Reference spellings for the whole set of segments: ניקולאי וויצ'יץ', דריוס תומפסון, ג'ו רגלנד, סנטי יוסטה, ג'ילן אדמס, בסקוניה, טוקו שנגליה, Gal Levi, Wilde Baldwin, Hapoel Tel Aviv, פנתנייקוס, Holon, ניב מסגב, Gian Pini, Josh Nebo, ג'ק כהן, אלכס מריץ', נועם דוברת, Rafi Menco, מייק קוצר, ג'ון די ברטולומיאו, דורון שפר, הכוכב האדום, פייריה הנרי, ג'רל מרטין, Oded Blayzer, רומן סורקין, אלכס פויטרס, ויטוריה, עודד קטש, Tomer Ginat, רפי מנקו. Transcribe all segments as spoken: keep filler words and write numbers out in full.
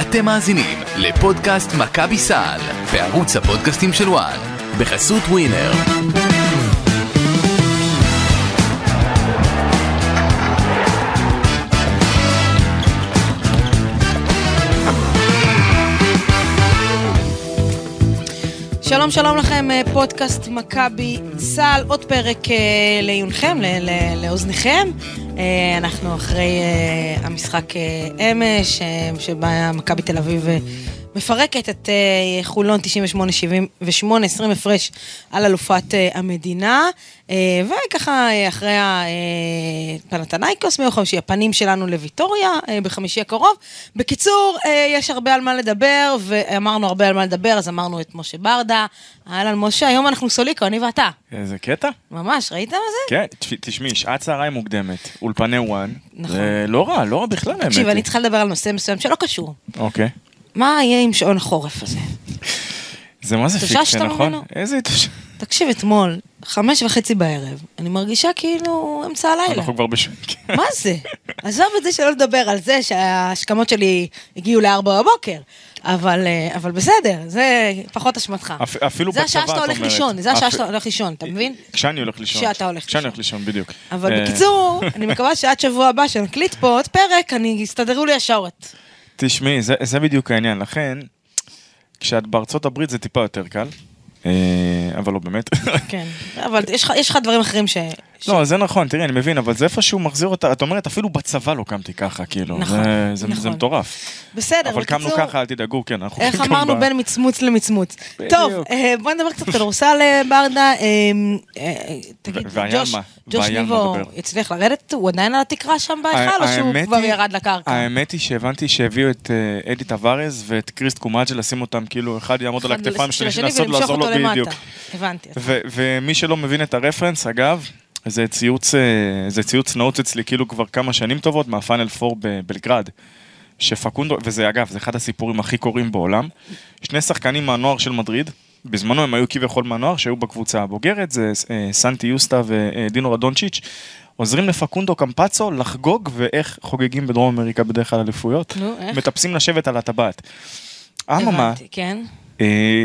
אתם מאזינים לפודקאסט מכבי סל בערוץ הפודקאסטים של וואן בחסות ווינר. שלום שלום לכם, פודקאסט מכבי סל, עוד פרק לעיונכם, לאוזניכם. אנחנו אחרי המשחק אמש, שבה מכבי תל אביב מפרקת את חולון תשעים ושמונה שבעים ושמונה, עשרים הפרש על אלופת המדינה, וככה אחרי פנתנייקוס, מיוחמושי, הפנים שלנו לויטוריה בחמישי הקרוב. בקיצור, יש הרבה על מה לדבר, ואמרנו הרבה על מה לדבר, אז אמרנו את משה ברדה. אהלן משה, היום אנחנו סוליקו, אני ואתה. איזה קטע? ממש, ראית מה זה? כן, תשמעי, שעת צהריים מוקדמת, אולפני וואן. נכון. זה לא רע, לא רע בכלל האמת. תקשיב, אני צריכה לדבר על נושא מסוים שלא קשור. אוקיי. מה יהיה עם שעון החורף הזה? זה מה זה פיקציה, נכון? איזה התוששת? תקשיב, אתמול, חמש וחצי בערב, אני מרגישה כאילו אמצע הלילה. אנחנו כבר בשוק. מה זה? עזוב את זה שלא לדבר על זה, שההשכמות שלי הגיעו לארבע בבוקר, אבל, אבל בסדר, זה פחות אשמתך. אפילו בצבא, את אומרת. זה השעה שאתה הולך לישון, זה השעה שאתה הולך לישון, אתה מבין? כשאני הולך לישון. כשאתה הולך לישון. כשאני הולך לישון, בדיוק. אבל בקיצור, אני מקווה שעד שבוע הבא שנקליט פה עוד פרק, אני אסתדרו לי השעות. תשמעי, זה, זה בדיוק העניין, לכן, כשאת בארצות הברית זה טיפה יותר קל, אבל לא באמת. כן, אבל יש לך דברים אחרים ש... לא, זה נכון, תראי, אני מבין, אבל זה איפשהו מחזיר אותה, את אומרת, אפילו בצבא לא קמתי ככה, כאילו, זה מטורף. בסדר, אבל קמנו ככה, אל תדאגו, כן. איך אמרנו בין מצמוץ למצמוץ. טוב, בוא נדבר קצת כדורסל, ברדה, תגיד, ג'וש ניבו יצליח לרדת, הוא עדיין על התקרה שם בהיכל, או שהוא כבר ירד לקרקע? האמת היא שהבנתי שהביאו את אדי טווארז ואת קריסט קומאג'ה, לשים אותם כאילו, אחד יעמוד על הכתפיים של השני ולמשוך אותו למטה. הבנתי. ומי שלא מבין את הרפרנס, אגב, זה ציוץ, זה ציוץ נעוץ אצלי כאילו כבר כמה שנים טובות מהפיינל פור בבלגרד, שפקונדו, וזה אגב, זה אחד הסיפורים הכי קוראים בעולם, שני שחקנים מהנוער של מדריד, בזמנו הם היו כביכול מהנוער, שהיו בקבוצה הבוגרת, זה סנטי יוסטה ודינו רדונצ'יץ', עוזרים לפקונדו קמפצו לחגוג, ואיך חוגגים בדרום אמריקה בדרך כלל אליפויות, מטפסים לשבת על הטבעת. אממה, כן.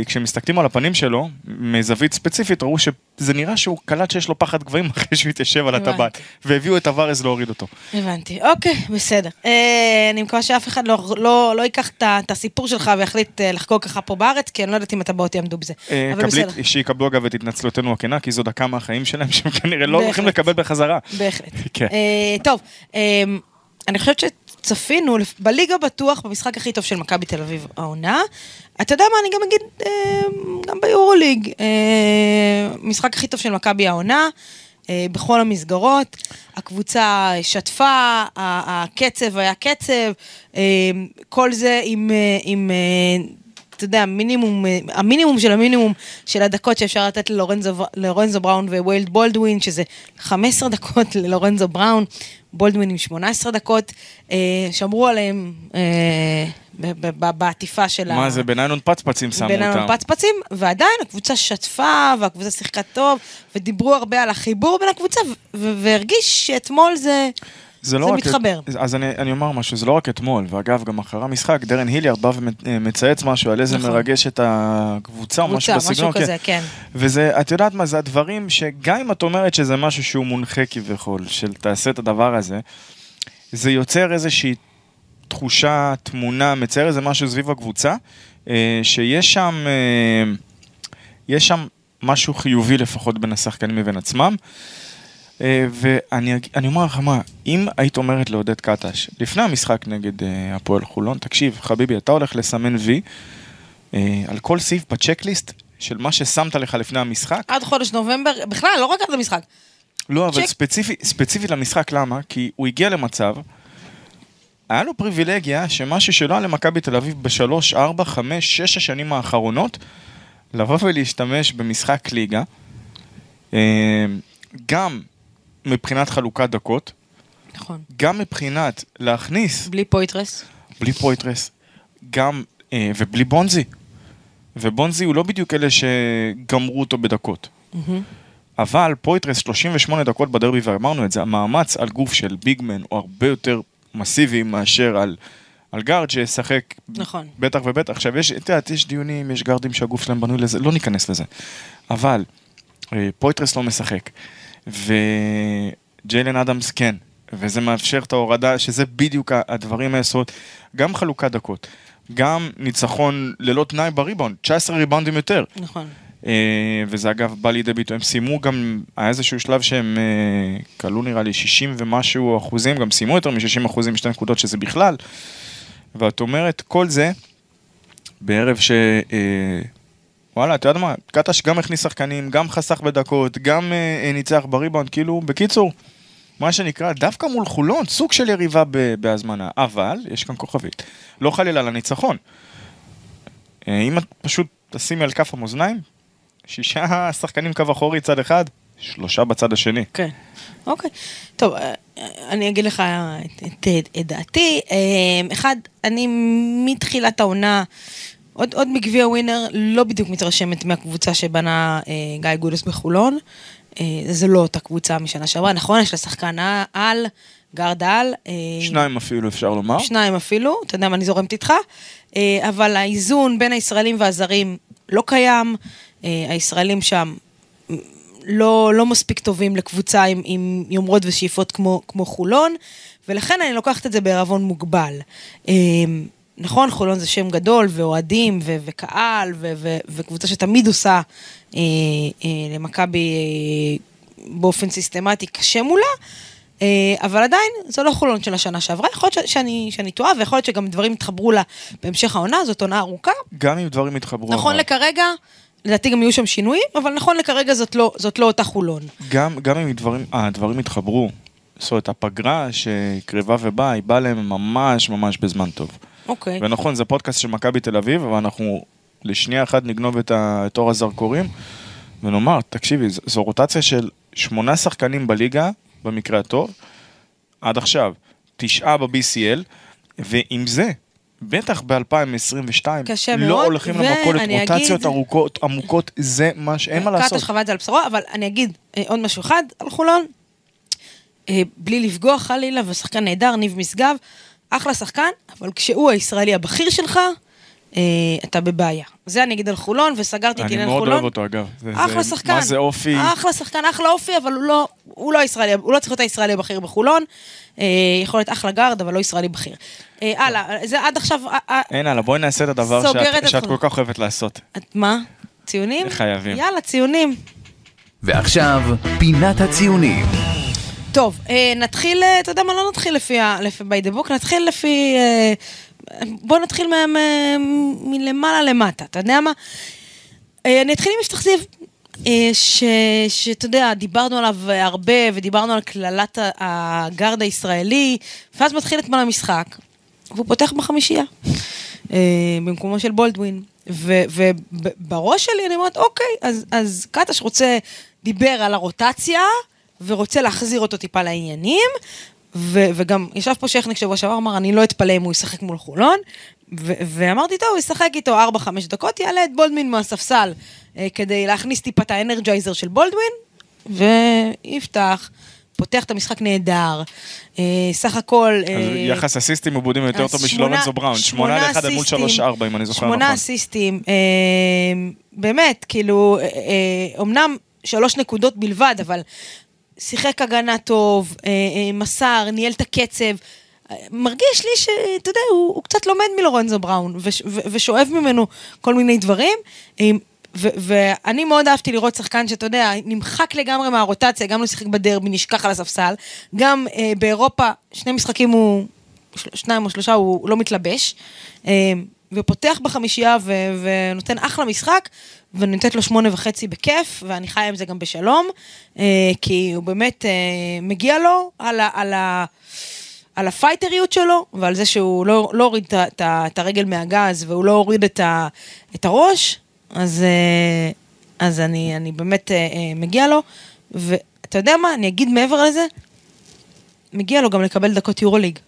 כשמסתכלים על הפנים שלו, מזווית ספציפית, ראו שזה נראה שהוא קלט שיש לו פחד גבוהים אחרי שהוא התיישב על הטבעת, והביאו את הוורז להוריד אותו. הבנתי, אוקיי, בסדר. אני מקווה שאף אחד לא ייקח את הסיפור שלך ויחליט לחגוג ככה פה בארץ, כי אני לא יודעת אם הטבעות יעמדו בזה. שיקבלו אגב את התנצלותנו הכנה, כי זו דקה מהחיים שלהם, שהם כנראה לא הולכים לקבל בחזרה. בהחלט. טוב, אני חושבת ש... צפינו בליגה בטוח, במשחק הכי טוב של מכבי תל אביב העונה. אתה יודע מה, אני גם אגיד, גם ביורוליג, משחק הכי טוב של מכבי העונה, בכל המסגרות, הקבוצה שטפה, הקצב היה קצב, כל זה עם, עם אתה יודע, המינימום, המינימום של המינימום של הדקות שאפשר לתת ללורנזו, לורנזו בראון ווילד בולדווין, שזה חמש עשרה דקות ללורנזו בראון, בולדווין עם שמונה עשרה דקות, שמרו עליהם בעטיפה של ה... מה זה, בניילון פצפצים שמו אותם. בניילון פצפצים, ועדיין הקבוצה שטפה, והקבוצה שיחקה טוב, ודיברו הרבה על החיבור בין הקבוצה, והרגיש שאתמול זה... זה מתחבר. אז אני אומר משהו, זה לא רק אתמול, ואגב, גם אחרי המשחק, דרן היליארד בא ומצייץ משהו, על איזה מרגש את הקבוצה, או משהו בסגנון. משהו כזה, כן. וזה, את יודעת מה, זה הדברים שגם אם את אומרת שזה משהו שהוא מונחה כביכול, של תעשה את הדבר הזה, זה יוצר איזושהי תחושה, תמונה, מצייר איזה משהו סביב הקבוצה, שיש שם, יש שם משהו חיובי לפחות בין השחקנים ובין עצמם, ואני אני אומר לך מה, אם היית אומרת לעודד קטש, לפני המשחק נגד הפועל חולון, תקשיב, חביבי, אתה הולך לסמן וי, על כל סעיף בצ'קליסט של מה ששמת לך לפני המשחק. עד חודש נובמבר, בכלל, לא רק עד המשחק. לא, אבל ספציפית למשחק, למה? כי הוא הגיע למצב, היה לו פריבילגיה שמשהו שלא היה למכבי תל אביב בשלוש, ארבע, חמש, שש השנים האחרונות, לבוא ולהשתמש במשחק ליגה, גם מבחינת חלוקת דקות, נכון. גם מבחינת להכניס... בלי פויטרס. בלי פויטרס. גם, אה, ובלי בונזי. ובונזי הוא לא בדיוק אלה שגמרו אותו בדקות. Mm-hmm. אבל פויטרס שלושים ושמונה דקות בדרבי, ואמרנו את זה, המאמץ על גוף של ביגמן הוא הרבה יותר מסיבי מאשר על על גארד שישחק, נכון. בטח ובטח. עכשיו, יש, תדעת, יש דיונים, יש גארדים שהגוף שלהם בנוי לזה, לא ניכנס לזה. אבל, פויטרס לא משחק, וג'יילן אדמס כן, וזה מאפשר את ההורדה, שזה בדיוק הדברים היסוד, גם חלוקת דקות, גם ניצחון ללא תנאי בריבאונד, תשע עשרה ריבאונדים יותר. נכון. וזה אגב בא לידי ביטוי, הם סיימו גם, היה איזשהו שלב שהם קלו נראה לי שישים ומשהו אחוזים, גם סיימו יותר מ-שישים אחוזים, שתי נקודות שזה בכלל, ואת אומרת, כל זה, בערב ש... וואלה, אתה יודע מה, קטש גם הכניס שחקנים, גם חסך בדקות, גם ניצח בריבאונד, כאילו, בקיצור, מה שנקרא, דווקא מול חולון, סוג של יריבה בהזמנה, אבל, יש כאן כוכבית, לא חלילה לניצחון, אם את פשוט תשימי על כף המאזניים, שישה שחקנים קו אחורי צד אחד, שלושה בצד השני. כן, אוקיי. טוב, אני אגיד לך את דעתי. אחד, אני מתחילת העונה, עוד מגביע ווינר, לא בדיוק מתרשמת מהקבוצה שבנה גיא גודס בחולון. זה לא אותה קבוצה משנה שעברה. נכון, יש לה שחקן על, גארד על. שניים אפילו, אפשר לומר. שניים אפילו, אתה יודע מה, אני זורמת איתך. אבל האיזון בין הישראלים והזרים לא קיים. הישראלים שם לא, לא מספיק טובים לקבוצה עם, עם יומרות ושאיפות כמו, כמו חולון, ולכן אני לוקחת את זה בערבון מוגבל. נכון, חולון זה שם גדול, ואוהדים, ו- וקהל, ו- ו- וקבוצה שתמיד עושה אה, אה, למכבי אה, באופן סיסטמטי קשה מולה, אה, אבל עדיין זה לא חולון של השנה שעברה, יכול להיות ש- שאני, שאני טועה, ויכול להיות שגם דברים התחברו לה בהמשך העונה, זאת עונה ארוכה. גם אם דברים התחברו. נכון, אבל... לכרגע... לדעתי גם יהיו שם שינויים, אבל נכון לכרגע זאת לא, זאת לא אותה חולון. גם, גם אם הדברים, הדברים התחברו, זאת אומרת, הפגרה שקריבה ובאה, היא באה להם ממש ממש בזמן טוב. אוקיי. ונכון, זה פודקאסט של מכבי תל אביב, אבל אנחנו לשנייה אחת נגנוב את, ה, את אור הזרקורים, ונאמר, תקשיבי, זו רוטציה של שמונה שחקנים בליגה, במקרה הטוב, עד עכשיו, תשעה ב-בי סי אל, ועם זה, בטח ב-אלפיים עשרים ושתיים, לא הולכים למכולת, רוטציות ארוכות, עמוקות, זה מה שאין מה לעשות. קטש חווה את זה על בשרו, אבל אני אגיד עוד משהו אחד על חולון, בלי לפגוע חלילה, ושחקן נהדר, ניב מסגב, אחלה שחקן, אבל כשהוא הישראלי הבכיר שלך, אתה בבעיה. זה אני אגיד על חולון, וסגרתי את עניין חולון. אני מאוד אוהב אותו אגב. אחלה שחקן. מה זה אופי? אחלה שחקן, אחלה אופי, אבל הוא לא ישראלי, הוא לא צריך להיות הישראלי הבכיר בחולון, יכול להיות אחלה גארד, אבל לא ישראלי בכיר. הלאה, זה עד עכשיו... אין, הלאה, בואי נעשה את הדבר שאת כל כך אוהבת לעשות. מה? ציונים? חייבים. יאללה, ציונים. ועכשיו, פינת הציונים. טוב, נתחיל, אתה יודע מה, לא נתחיל לפי ביידבוק, נתחיל לפי... בוא נתחיל מלמעלה למטה, אתה יודע מה? אני אתחיל עם מפתח זיו, שאתה יודע, דיברנו עליו הרבה, ודיברנו על כללת הגארד הישראלי, ואז מתחיל את מלא המשחק, והוא פותח בחמישייה, במקומו של בולדווין, ובראש שלי אני אומרת, אוקיי, אז קטש רוצה, דיבר על הרוטציה, ורוצה להחזיר אותו טיפה לעניינים, וגם ישב פה שכניק שבוע שעבר, אמר, אני לא אתפלא אם הוא ישחק מול חולון, ואמרתי, טוב, הוא ישחק איתו ארבע חמש דקות, יעלה את בולדווין מהספסל, כדי להכניס טיפת האנרג'ייזר של בולדווין, ויפתח, פותח את המשחק נהדר, סך הכל... יחס אסיסטים מבודים יותר טוב משל לורנזו בראון, שמונה לאחד מול שלוש ארבע, אם אני זוכר נכון. שמונה אסיסטים, באמת, כאילו, אמנם שלוש נקודות בלבד, אבל... שיחק הגנה טוב, מסר, ניהל את הקצב, מרגיש לי שאתה יודע, הוא, הוא קצת לומד מלורנזו בראון, ושואב ממנו כל מיני דברים, ו- ואני מאוד אהבתי לראות שחקן שאתה יודע, נמחק לגמרי מהרוטציה, גם לא שיחק בדרבי, נשכח על הספסל, גם אה, באירופה, שני משחקים הוא, שניים או שלושה, הוא לא מתלבש, אה, ופותח בחמישייה ו- ונותן אחלה משחק, ונותנת לו שמונה וחצי בכיף, ואני חיה עם זה גם בשלום, כי הוא באמת מגיע לו על, ה, על, ה, על הפייטריות שלו, ועל זה שהוא לא, לא הוריד את, את, את הרגל מהגז, והוא לא הוריד את, ה, את הראש, אז, אז אני, אני באמת מגיע לו, ואתה יודע מה, אני אגיד מעבר לזה, מגיע לו גם לקבל דקות יורוליג.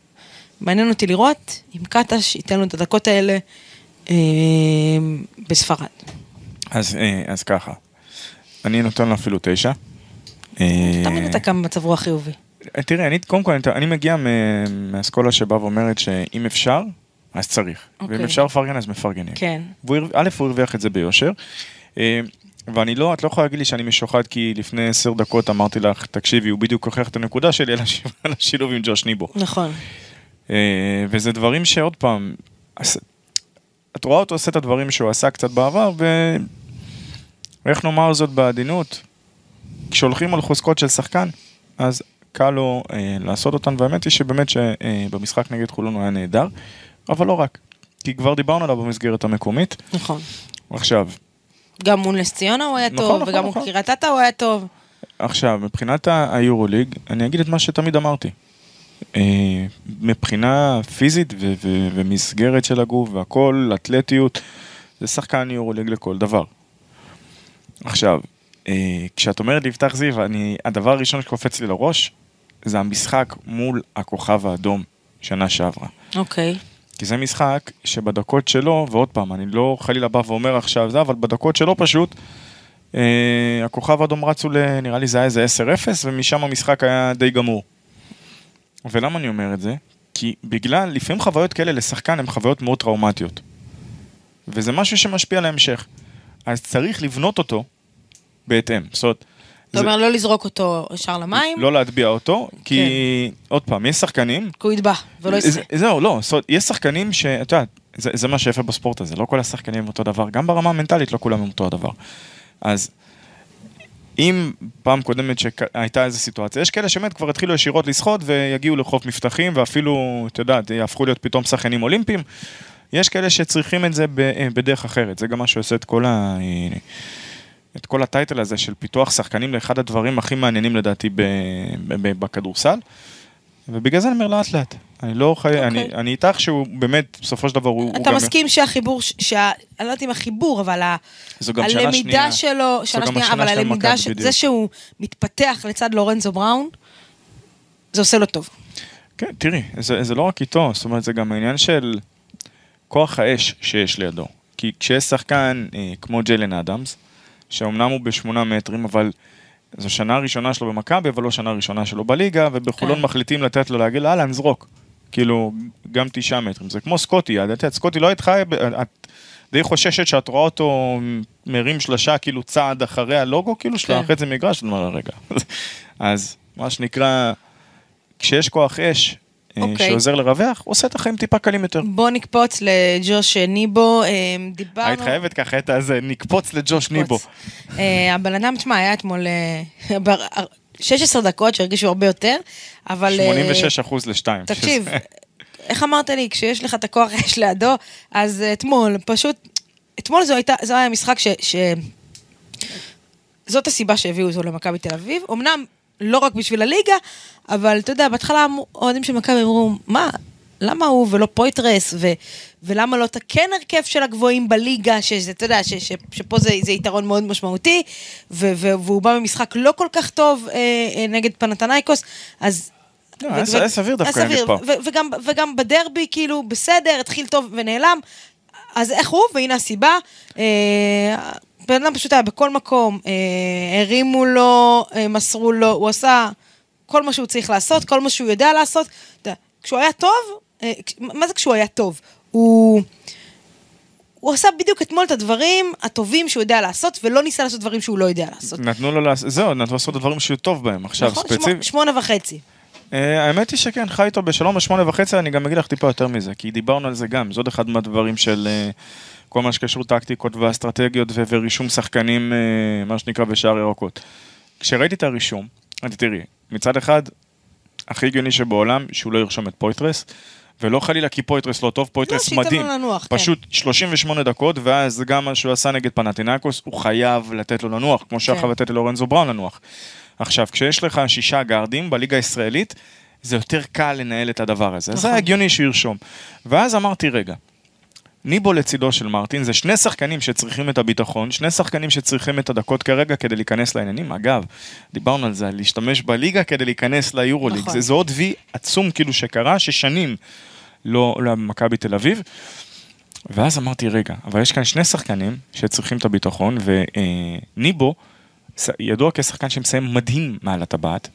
מעניין אותי לראות, אם קטש ייתן לו את הדקות האלה בספרד. אז, אז ככה, אני נותן לו אפילו תשע. תמיד אתה קם במצב רוח חיובי. תראה, אני, קודם כל, אני מגיע מאסכולה שבא ואומרת שאם אפשר, אז צריך. ואם אפשר לפרגן, אז מפרגנים. כן. א', הוא הרוויח את זה ביושר, ואני לא, את לא יכולה להגיד לי שאני משוחד, כי לפני עשר דקות אמרתי לך, תקשיבי, הוא בדיוק הוכיח את הנקודה שלי על השילוב עם ג'וש ניבו. נכון. וזה דברים שעוד פעם, את רואה אותו עושה את הדברים שהוא עשה קצת בעבר, ואיך נאמר זאת בעדינות, כשהולכים על חוזקות של שחקן, אז קל לו לעשות אותן, והאמת היא שבאמת שבמשחק נגד חולון היה נהדר, אבל לא רק, כי כבר דיברנו עליו במסגרת המקומית. נכון. עכשיו. גם מול נס ציונה הוא היה נכון, טוב, נכון, וגם נכון. הוא קריית אתא הוא היה טוב. עכשיו, מבחינת היורוליג, אני אגיד את מה שתמיד אמרתי. מבחינה פיזית ו- ו- ומסגרת של הגוף והכל, אתלטיות, זה שחקן יורוליג לכל דבר. עכשיו, כשאת אומרת להבטח זיו, אני, הדבר הראשון שקופץ לי לראש, זה המשחק מול הכוכב האדום שנה שעברה. אוקיי. כי זה משחק שבדקות שלו, ועוד פעם, אני לא חלילה בא ואומר עכשיו זה, אבל בדקות שלו פשוט, אה, הכוכב האדום רצו לנראה לי זה היה איזה עשר אפס, ומשם המשחק היה די גמור. ולמה אני אומר את זה? כי בגלל, לפעמים חוויות כאלה לשחקן, הן חוויות מאוד טראומטיות. וזה משהו שמשפיע להמשך. אז צריך לבנות אותו בהתאם. זאת אומרת, זאת אומרת, לא לזרוק אותו ישר למים. לא להטביע אותו, כי עוד פעם, יש שחקנים... כי הוא יטבע, ולא יסחק. זהו, לא, יש שחקנים ש... את יודעת, זה מה שיפה בספורט הזה, לא כל השחקנים הם אותו דבר, גם ברמה המנטלית לא כולם הם אותו הדבר. אז אם פעם קודמת שהייתה איזו סיטואציה, יש כאלה שבאמת כבר התחילו ישירות לשחות, ויגיעו לחוף מבטחים, ואפילו, את יודעת, יהפכו להיות פתאום שחקנים אולימפיים, יש כאלה שצריכים את זה בדרך אחרת, זה גם מה שעושה את כל ה... את כל הטייטל הזה של פיתוח שחקנים לאחד הדברים הכי מעניינים לדעתי בכדורסל, ובגלל זה אני אומר לאט לאט, אני לא חי... אני איתך שהוא באמת, בסופו של דבר הוא גם... אתה מסכים שהחיבור, אני לא יודעת אם החיבור, אבל הלמידה שלו, שנה שנייה, אבל הלמידה, זה שהוא מתפתח לצד לורנזו בראון, זה עושה לו טוב. כן, תראי, זה לא רק איתו, זאת אומרת, זה גם העניין של כוח האש שיש לידו, כי כשיש שחקן כמו ג'לן אדמס, שאומנם הוא בשמונה מטרים, אבל זו שנה ראשונה שלו במכבי, אבל לא שנה ראשונה שלו בליגה, ובחולון מחליטים לתת לו להגיע, הלאה, נזרוק. כאילו, גם תשעה מטרים. זה כמו סקוטי, את סקוטי לא התחי, את די חוששת שאת רואה אותו מרים שלושה, כאילו צעד אחרי הלוגו, כאילו שלח את זה מגרש, זאת אומרת, רגע. אז מה שנקרא, כשיש כוח אש, שעוזר לרווח, עושה את החיים טיפה קלים יותר. בוא נקפוץ לג'וש ניבו, דיברנו... היית חייבת ככה, אז נקפוץ לג'וש ניבו. הבן אדם, תשמע, היה אתמול שש עשרה דקות, שהרגישו הרבה יותר, אבל... שמונים ושש אחוז לשתיים. תקשיב, איך אמרת לי, כשיש לך את הכוח יש לידו, אז אתמול, פשוט, אתמול זה היה משחק ש... זאת הסיבה שהביאו אותו למכבי תל אביב, אמנם... לא רק בשביל הליגה, אבל אתה יודע, בהתחלה אוהדים של מכבי אמרו, מה, למה הוא ולא פויטרס, ו, ולמה לא תקן הרכב של הגבוהים בליגה, שזה, אתה יודע, ש, ש, שפה זה, זה יתרון מאוד משמעותי, ו, והוא בא במשחק לא כל כך טוב אה, נגד פנתנייקוס, אז... לא, ו, היה ו, סביר דווקא נגד פעם. וגם, וגם בדרבי, כאילו, בסדר, התחיל טוב ונעלם, אז איך הוא, והנה הסיבה... אה, בן אדם פשוט היה בכל מקום, אה, הרימו לו, אה, מסרו לו, הוא עשה כל מה שהוא צריך לעשות, כל מה שהוא יודע לעשות. אתה, כשהוא היה טוב, אה, כש, מה זה כשהוא היה טוב? הוא, הוא עשה בדיוק אתמול את הדברים הטובים שהוא יודע לעשות, ולא ניסה לעשות דברים שהוא לא יודע לעשות. נתנו לו לעשות, זהו, נתנו לעשות דברים שהוא טוב בהם. עכשיו, נכון, ספציפ... שמונה וחצי. אה, האמת היא שכן, חי איתו בשלום השמונה וחצי, אני גם אגיד לך טיפה יותר מזה, כי דיברנו על זה גם, זאת אחד מהדברים של... אה, כל מה שקשור טקטיקות ואסטרטגיות ורישום שחקנים, מה שנקרא, בשער ירקות. כשראיתי את הרישום, אני תראי, מצד אחד, הכי הגיוני שבעולם, שהוא לא ירשום את פויטרס, ולא חלילה כי פויטרס לא טוב, פויטרס מדהים. פשוט שלושים ושמונה דקות, ואז גם מה שהוא עשה נגד פנתינאיקוס, הוא חייב לתת לו לנוח, כמו שחייב לתת ללורנזו בראון לנוח. עכשיו, כשיש לך שישה גארדים בליגה הישראלית, זה יותר קל לנהל את הדבר הזה. זה הגיוני שירשום. ואז אמרתי, רגע, ניבו לצידו של מרטין, זה שני שחקנים שצריכים את הביטחון, שני שחקנים שצריכים את הדקות כרגע כדי להיכנס לעניינים. אגב, דיברנו על זה, להשתמש בליגה כדי להיכנס ליורוליג. נכון. זה, זה עוד וי עצום כאילו שקרה, ששנים לא למכבי תל אביב. ואז אמרתי, רגע, אבל יש כאן שני שחקנים שצריכים את הביטחון, וניבו ידוע כשחקן שמסיים מדהים מעל הטבעת,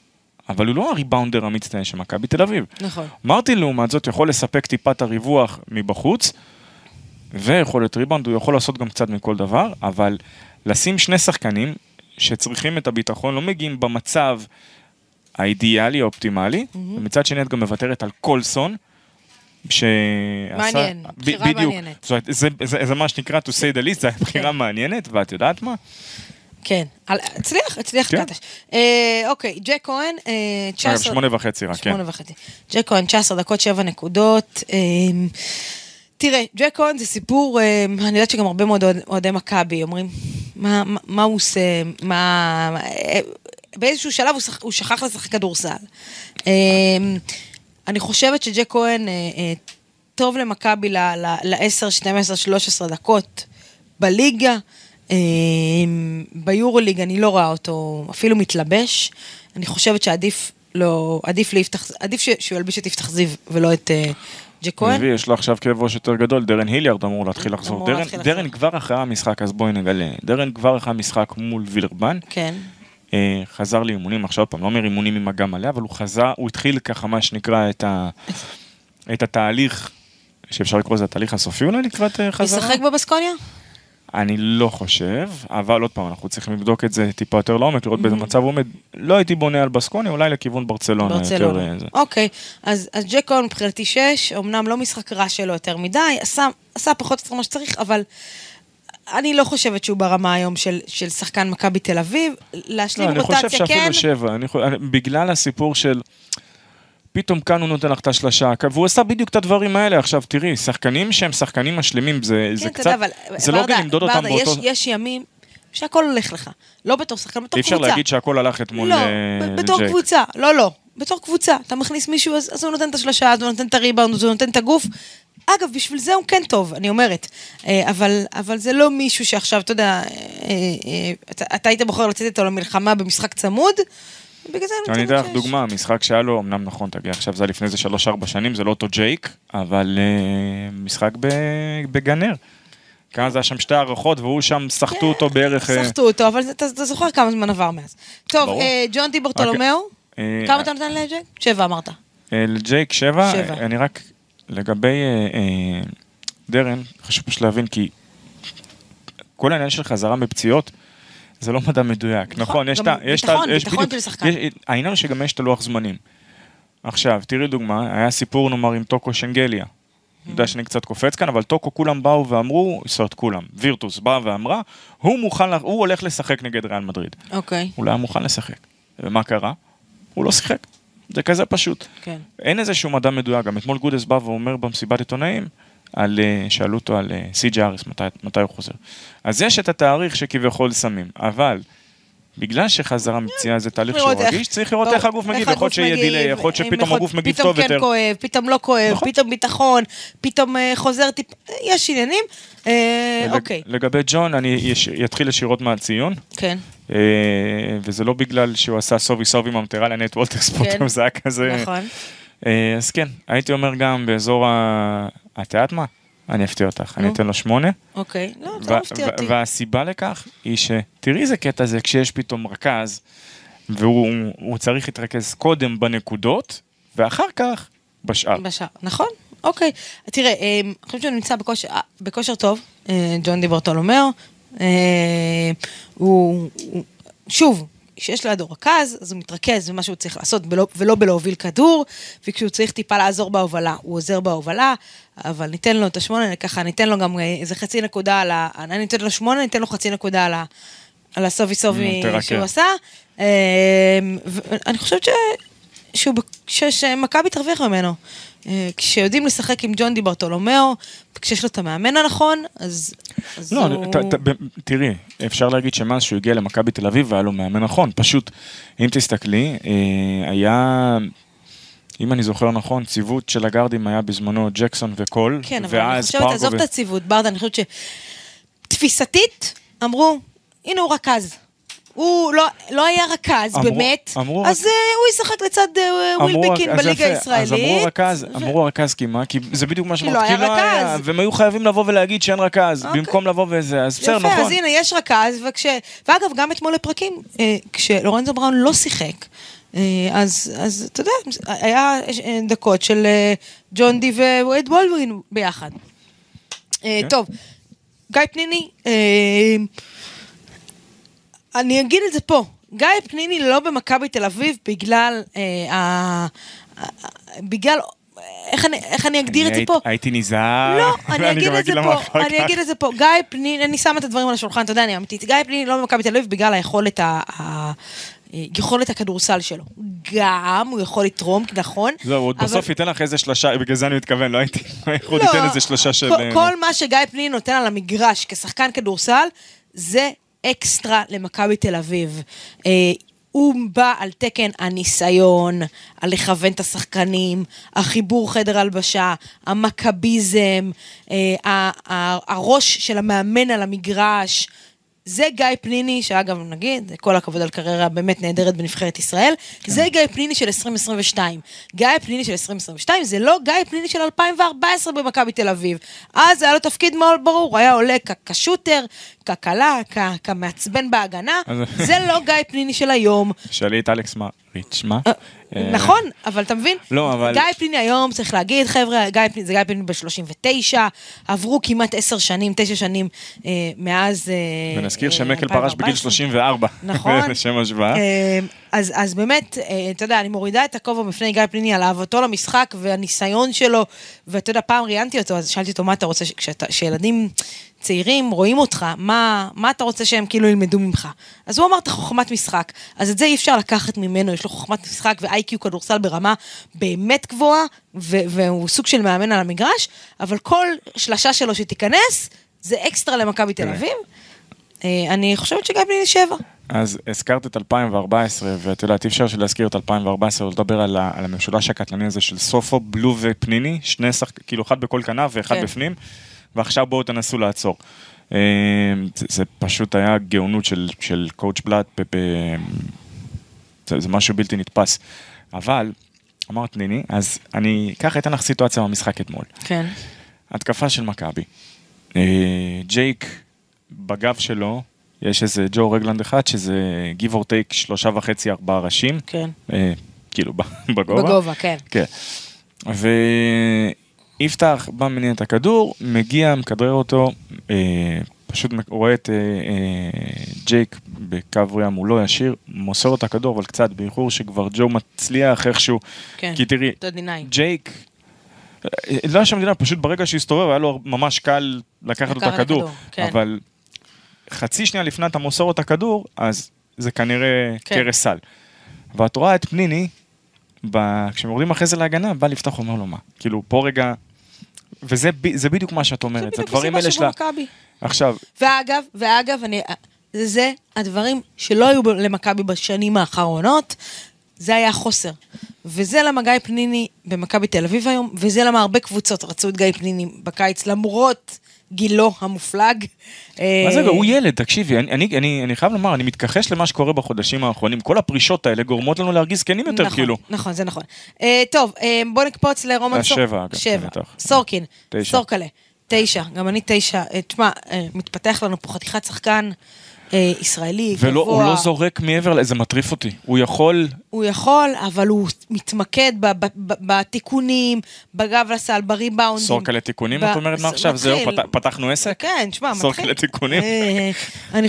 אבל הוא לא הריבאונדר המצטיין של מכבי תל אביב. נכון. מרטין לעומת זאת יכול לספק טיפת הריווח מבחוץ, ויכול להיות ריבאונד, הוא יכול לעשות גם קצת מכל דבר, אבל לשים שני שחקנים שצריכים את הביטחון, לא מגיעים במצב האידיאלי, האופטימלי, mm-hmm. ומצד שני את גם מוותרת על קולסון, מעניין, בחירה מעניינת. זה מה שנקרא to say the least, זה בחירה מעניינת, ואת יודעת מה? כן, הצליח, הצליח קטש. אוקיי, ג'ק כהן, שמונה וחצי רק, כן. שמונה וחצי. ג'ק כהן, תשע עשרה דקות, שבע נקודות. תראה, ג'ק כהן זה סיפור, אני יודעת שגם הרבה מאוד אוהדי מכבי, אומרים, מה הוא עושה, מה... באיזשהו שלב הוא שכח לשחק כדורסל. אני חושבת שג'ק כהן טוב למכבי ל-עשר, שתים עשרה, שלוש עשרה דקות בליגה, ביורוליג אני לא רואה אותו אפילו מתלבש, אני חושבת שעדיף לא, עדיף להפתח, עדיף שהוא ילביש את יפתח זיו ולא את ג'ק כהן. יש לו עכשיו כאב ראש יותר גדול, דרן היליארד אמור להתחיל לחזור, דרן כבר אחרי המשחק, אז בואי נגלה, דרן כבר אחרי המשחק מול וילרבן, כן. חזר לאימונים, עכשיו פעם, לא אומר אימונים עם אגם עליה, אבל הוא חזר, הוא התחיל ככה מה שנקרא את, ה, את התהליך, שאפשר לקרוא לזה התהליך הסופי, אולי לקראת חזרה. משחק בבסקוניה? אני לא חושב, אבל עוד פעם, אנחנו צריכים לבדוק את זה טיפה יותר לעומק, לראות באיזה מצב עומד, לא הייתי בונה על בסקוניה, אולי לכיוון ברצלונה. ברצלונה, אוקיי, אז ג'ק כהן בחרתי שש, אמנם לא משחק רע שלו יותר מדי, עשה, עשה פחות עשרה מה שצריך, אבל... אני לא חושבת שהוא ברמה היום של, של שחקן מכבי תל אביב, להשלים לא, רוטציה, כן? אני חושב שאפילו שבע, אני חושב, בגלל הסיפור של, פתאום כאן הוא נותן לך את השלשה, והוא עשה בדיוק את הדברים האלה, עכשיו תראי, שחקנים שהם שחקנים משלימים, זה, כן, זה קצת, יודע, אבל, זה ברדה, לא גם למדוד ברדה, אותם באותו... ברדה, יש, יש ימים שהכל הולך לך, לא בתור שחקן, בתור קבוצה. אפשר להגיד שהכל הלך אתמול לא, לג'ק. בתור קבוצה, לא, לא, בתור קבוצה, אתה מכניס מישהו, אז הוא נותן את השלשה, אז הוא נותן את הריבאונד, אז הוא נותן את הגוף, אגב, בשביל זה הוא כן טוב, אני אומרת, אבל, אבל זה לא מישהו שעכשיו, אתה יודע, אתה, אתה היית בוחר לצאת איתו למלחמה במשחק צמוד, בגלל זה... אני יודע, דוגמה, המשחק שהיה לו, אמנם נכון, תגיע עכשיו, זה לפני זה שלוש ארבע שנים, זה לא אותו ג'ייק, אבל משחק בגנר. כאן זה היה שם שתי הערכות, והוא שם סחטו אותו בערך... סחטו אותו, אבל אתה זוכר כמה זמן עבר מאז. טוב, ג'ון די ברטולומיאו, כמה אתה נתן לג'ייק? שבע, אמרת. לג'ייק שבע, אני רק... לגבי אה, אה, דרן, חשוב פשוט להבין, כי כל העניין של חזרה מפציעות, זה לא מדע מדויק. נכון, יש את ה... ביטחון, ביטחון של שחקן. העניין שגם יש את הלוח זמנים. עכשיו, תראי דוגמה, היה סיפור נאמר עם טוקו שנגליה. אני יודע שאני קצת קופץ כאן, אבל טוקו כולם באו ואמרו, זאת כולם, וירטוס באה ואמרה, הוא מוכן, הוא הולך לשחק נגד ריאל מדריד. אוקיי. הוא לא היה מוכן לשחק. ומה קרה? הוא לא שיחק. זה כזה פשוט. כן. אין איזשהו מדע מדויק. גם אתמול גודס בא ואומר במסיבת עיתונאים, על, שאלו אותו על סי.ג'י. אריס, מתי, מתי הוא חוזר. אז יש את התאריך שכביכול שמים, אבל בגלל שחזרה מפציעה זה תהליך שהוא רגיש, צריך לראות איך הגוף מגיב, יכול שיהיה דילי, יכול שפתאום הגוף מגיב טוב יותר. פתאום כן כואב, פתאום לא כואב, פתאום ביטחון, פתאום חוזר טיפ... יש עניינים. אוקיי. לגבי ג'ון, אני אתחיל לשירות מהציון. כן. וזה לא בגלל שהוא עשה סובי סובי ממטרה לנט וולטר ספורט, זה היה כזה. נכון. אז כן, הייתי אומר גם באזור ה... את יודעת מה? אני אפתיע אותך, אני אתן לו שמונה. אוקיי, לא, אתה לא אפתיע אותי. והסיבה לכך היא שתראי איזה קטע זה, כשיש פתאום רכז, והוא צריך להתרכז קודם בנקודות, ואחר כך בשאר. בשאר, נכון, אוקיי. תראה, אני חושבת שהוא נמצא בכושר טוב, ג'ון די ברטולומיאו, הוא, שוב, כשיש לידו רכז, אז הוא מתרכז במה שהוא צריך לעשות, ולא בלהוביל כדור, וכשהוא צריך טיפה לעזור בהובלה, הוא עוזר בהובלה, אבל ניתן לו את השמונה, ככה ניתן לו גם איזה חצי נקודה על ה... אני ניתן לו שמונה, ניתן לו חצי נקודה על ה... על הסובי סובי שהוא עשה. ואני חושבת ש... שמכבי תרוויח ממנו. כשיודעים לשחק עם ג'ון די ברטולומיאו, כשיש לו את המאמן הנכון, אז... לא, תראי, אפשר להגיד שמאז שהוא הגיע למכבי תל אביב, והיה לו מאמן נכון, פשוט, אם תסתכלי, היה... אם אני זוכר נכון, ציוות של הגרדים היה בזמנו ג'קסון וקול, כן, אבל אני חושבת, עזוב את הציוות, ברדה, אני חושבת שתפיסתית אמרו, הנה הוא רכז. הוא לא היה רכז, באמת, אז הוא ישחק לצד ווילבקין בליגה הישראלית. אז אמרו רכז, אמרו רכז כמעט, כי זה בדיוק מה שמות, כי לא היה, והם היו חייבים לבוא ולהגיד שאין רכז, במקום לבוא וזה, אז בסדר, נכון. יפה, אז הנה, יש רכז, ואגב, גם אתמול לפרקים, כשלורנזו בראון לא שיחק, אז, אז, אתה יודע, היה דקות של ג'ון די ווילד בולדווין ביחד. טוב, גיא פניני, אני אגיד את זה פה, גיא פניני לא במכבי תל אביב בגלל, בגלל, איך אני, איך אני אגדיר את זה פה? הייתי נזהר. לא, אני אגיד את זה פה, אני אגיד את זה פה, גיא פניני, אני שמה את הדברים על השולחן, אתה יודע, אני אמיתית, גיא פניני לא במכבי תל אביב בגלל היכולת ה... יכולת הכדורסל שלו. גם הוא יכול לתרום, נכון. זהו, עוד בסוף ייתן לך איזה שלושה, בגלל זה אני מתכוון, לא הייתי, עוד ייתן איזה שלושה של... כל מה שגיא פניני נותן על המגרש כשחקן כדורסל, זה אקסטרה למכבי תל אביב. הוא בא על תקן הניסיון, על לכוון את השחקנים, החיבור חדר הלבשה, המכביזם, הראש של המאמן על המגרש, זה גיא פניני, שאגב נגיד, כל הכבוד על קריירה באמת נהדרת בנבחרת ישראל, כן. זה גיא פניני של עשרים עשרים ושתיים. גיא פניני של עשרים עשרים ושתיים, זה לא גיא פניני של אלפיים וארבע עשרה במכבי תל אביב. אז היה לו תפקיד מאוד ברור, היה עולה כשוטר, כקלה, כמעצבן בהגנה, זה לא גיא פניני של היום. שאלי את אלכס מריץ' מה? נכון, אבל אתה מבין? לא, אבל... גיא פניני היום, צריך להגיד, חבר'ה, גיא פניני, זה גיא פניני ב-שלושים ותשע, עברו כמעט עשר שנים, תשע שנים מאז... ונזכיר שמקל פרש בגיל שלושים וארבע. נכון. לשם השוואה. אז באמת, אתה יודע, אני מורידה את הכובע בפני גיא פניני על אהבתו למשחק והניסיון שלו, ואתה יודע, פעם ראיינתי אותו, אז שאלתי אותו מה אתה רוצה, כשילדים... צעירים רואים אותך, מה, מה אתה רוצה שהם כאילו ילמדו ממך? אז הוא אמר, אתה חוכמת משחק, אז את זה אי אפשר לקחת ממנו, יש לו חוכמת משחק ו-איי קיו כדורסל ברמה באמת גבוהה, ו- והוא סוג של מאמן על המגרש, אבל כל שלשה שלו שתיכנס, זה אקסטרה למכבי תל אביב, אני חושבת שגיא פניני שבע. אז הזכרת את אלפיים וארבע עשרה, ואתה יודעת, אי אפשר להזכיר את אלפיים וארבע עשרה, ולדבר על, על המשולש הקטלני הזה של סופו, בלו ופניני, שני שח... כאילו אחד בכל כנף ואחד כן. בפנים, ועכשיו בואו תנסו לעצור. זה פשוט היה גאונות של קואוץ' בלאט, זה משהו בלתי נתפס. אבל, אמרת פניני, אז אני, ככה הייתה לך סיטואציה במשחק אתמול. כן. התקפה של מכבי. ג'ייק, בגב שלו, יש איזה ג'ו רגלנד אחד, שזה give or take שלושה וחצי, ארבעה ראשים. כן. כאילו, בגובה. בגובה, כן. כן. ו... יפתח, בא מניע את הכדור, מגיע, מקדרר אותו, אה, פשוט רואה את אה, אה, ג'ייק בקבריה מולו ישיר, מוסר את הכדור, אבל קצת באיחור שכבר ג'ו מצליח איכשהו, כן, כי תראי, ג'ייק, אה, לא היה שם מדינה, פשוט ברגע שהסתובב, היה לו ממש קל לקחת את הכדור, כן. אבל חצי שנייה לפני אתה מוסר את הכדור, אז זה כנראה כן. קרסל. ואת רואה את פניני, ב... כשמורדים אחרי זה להגנה, בא לפתח אומר לו מה, כאילו פה רגע... וזה ב, זה בדיוק מה שאת אומרת, הדברים האלה שלה... עכשיו... ואגב, ואגב, אני, זה הדברים שלא היו למכבי בשנים האחרונות, זה היה חוסר. וזה למה גיא פניני במכבי תל אביב היום, וזה למה הרבה קבוצות רצו את גיא פניני בקיץ, למרות גילו המופלג. מה זה, הוא ילד, תקשיבי, אני, אני, אני, אני חייב לומר, אני מתכחש למה שקורה בחודשים האחרונים, כל הפרישות האלה גורמות לנו להרגיז קנים יותר, נכון, כאילו. נכון, זה נכון. אה, טוב, אה, בוא נקפוץ לרומן סורקין. שבע, אגב. שבע, סורקין, תשע. סורקלה, תשע, גם אני תשע, תשמע, אה, מתפתח לנו פה חתיכת שחקן, ישראלי, גבוה. הוא לא זורק מעבר, זה מטריף אותי. הוא יכול... הוא יכול, אבל הוא מתמקד בתיקונים, בגב לסל, בריבאונדים. סורקה לתיקונים, את אומרת מה עכשיו? זהו, פתחנו עסק? כן, תשמע, מתחיל. סורקה לתיקונים.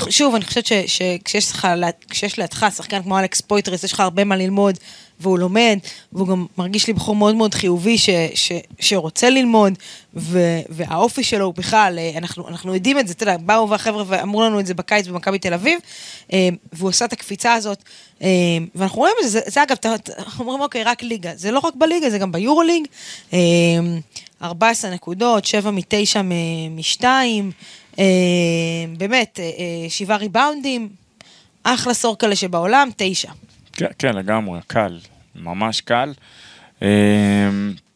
שוב, אני חושבת שכשיש לידך שחקן כמו אלכס פויטרס, יש לך הרבה מה ללמוד, והוא לומד, והוא גם מרגיש לי בחור מאוד מאוד חיובי ש, ש, שרוצה ללמוד, ו, והאופי שלו הוא בכלל, אנחנו, אנחנו יודעים את זה, תדע, באו והחבר'ה ואמרו לנו את זה בקיץ במכבי תל אביב, והוא עושה את הקפיצה הזאת, ואנחנו רואים את זה, זה, זה אגב, אנחנו אומרים, אוקיי, רק ליגה, זה לא רק בליגה, זה גם ביורוליג, ארבע עשרה נקודות, שבע מתשע מ-שתיים, באמת, שבעה ריבאונדים, אחלה סורקלה שבעולם, תשע. כן, לגמרי, קל, ממש קל.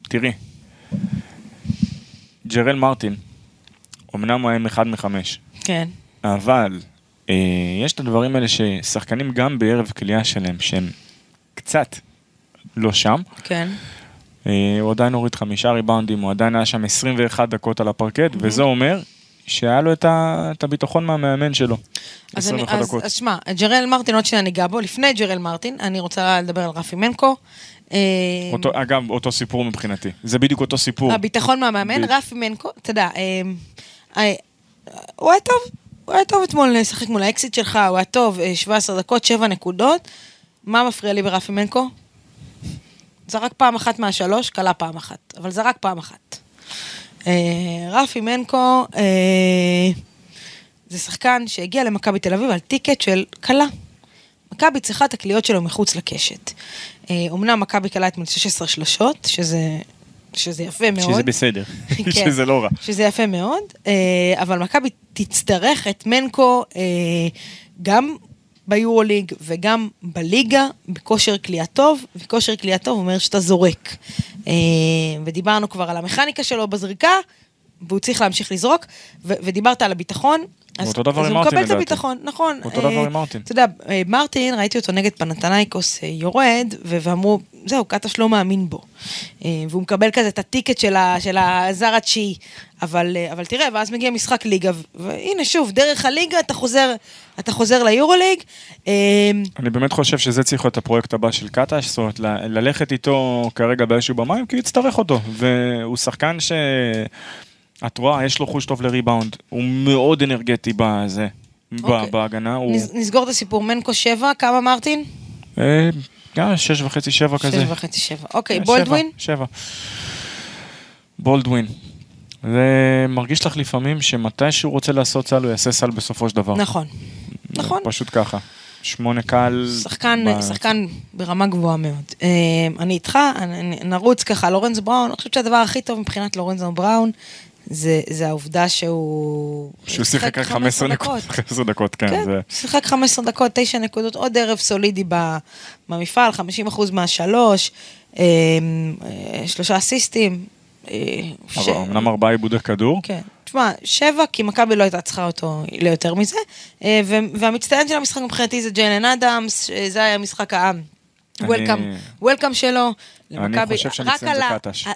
תראי, ג'רל מרטין, אמנם היה אחד מחמש. כן. אבל יש את הדברים האלה ששחקנים גם בערב קליעה שלהם, שהם קצת לא שם. כן. הוא עדיין הוריד חמישה ריבאונדים, הוא עדיין היה שם עשרים ואחת דקות על הפרקט, וזה אומר שהיה לו את הביטחון מהמאמן שלו. אז שמע, ג'רל מרטין, עוד שנייה ניגע בו, לפני ג'רל מרטין, אני רוצה לדבר על רפי מנקו. אגב, אותו סיפור מבחינתי. זה בדיוק אותו סיפור. הביטחון מהמאמן, רפי מנקו, אתה יודע, הוא היה טוב, הוא היה טוב אתמול, לשחק מול האקסיט שלך, הוא היה טוב, שבע עשרה דקות, שבע נקודות. מה מפריע לי ברפי מנקו? זה רק פעם אחת מהשלוש, קלה פעם אחת, אבל זה רק פעם אחת. רפי מנקו זה שחקן שהגיע למכבי תל אביב על טיקט של קלה. מכבי צריכה את הקליות שלו מחוץ לקשת. אמנם מכבי קלה את מול שש עשרה שלשות, שזה, שזה יפה מאוד. שזה בסדר, כן, שזה לא רע. שזה יפה מאוד, אבל מכבי תצטרך את מנקו גם ביורוליג וגם בליגה, בכושר קליעה טוב, וכושר קליעה טוב אומר שאתה זורק. ודיברנו כבר על המכניקה שלו בזריקה, והוא צריך להמשיך לזרוק, ודיברת על הביטחון, אז הוא מקבל את הביטחון, נכון. אותו דבר עם מרטין. אתה יודע, מרטין, ראיתי אותו נגד פנתנייקוס יורד, ואמרו, זהו, קטש לא מאמין בו. והוא מקבל כזה את הטיקט של הזר התשיעי, אבל תראה, ואז מגיע משחק ליגה, והנה שוב, דרך הליגה אתה חוזר, אתה חוזר ליורוליג. אני באמת חושב שזה צריך להיות הפרויקט הבא של קטש, זאת אומרת, ללכת איתו כרגע באיזשהו במים, כי יצטרך אותו, והוא שחקן ש... את רואה, יש לו חוש טוב לריבאונד, הוא מאוד אנרגטי בזה, בהגנה. נסגור את הסיפור, מנקו שבע, כמה מרטין? שש וחצי שבע כזה. שש וחצי שבע, אוקיי, בולדווין? שבע. בולדווין. זה מרגיש לך לפעמים שמתי שהוא רוצה לעשות סל, הוא יעשה סל בסופו של דבר. נכון. נכון. פשוט ככה. שמונה קל. שחקן ברמה גבוהה מאוד. אני איתך, נרוץ ככה, לורנזו בראון, אני חושבת שהדבר הכי טוב מבחינת לורנזו בראון, זה, זה העובדה שהוא... שהוא שיחק רק חמש עשרה דקות. חמש עשרה דקות, כן. כן, שיחק חמש עשרה דקות, תשע נקודות, עוד ערב סולידי במפעל, חמישים אחוז מהשלוש, שלושה אסיסטים. אמנם ארבעה עיבודי כדור. כן, תשמע, שבע, כי מכבי לא הייתה צריכה אותו ליותר מזה, והמצטיין של המשחק מבחינתי זה ג'יילן אדאמס, זה היה משחק העם. וולקאם שלו. אני חושב שהמצטיין זה קטש.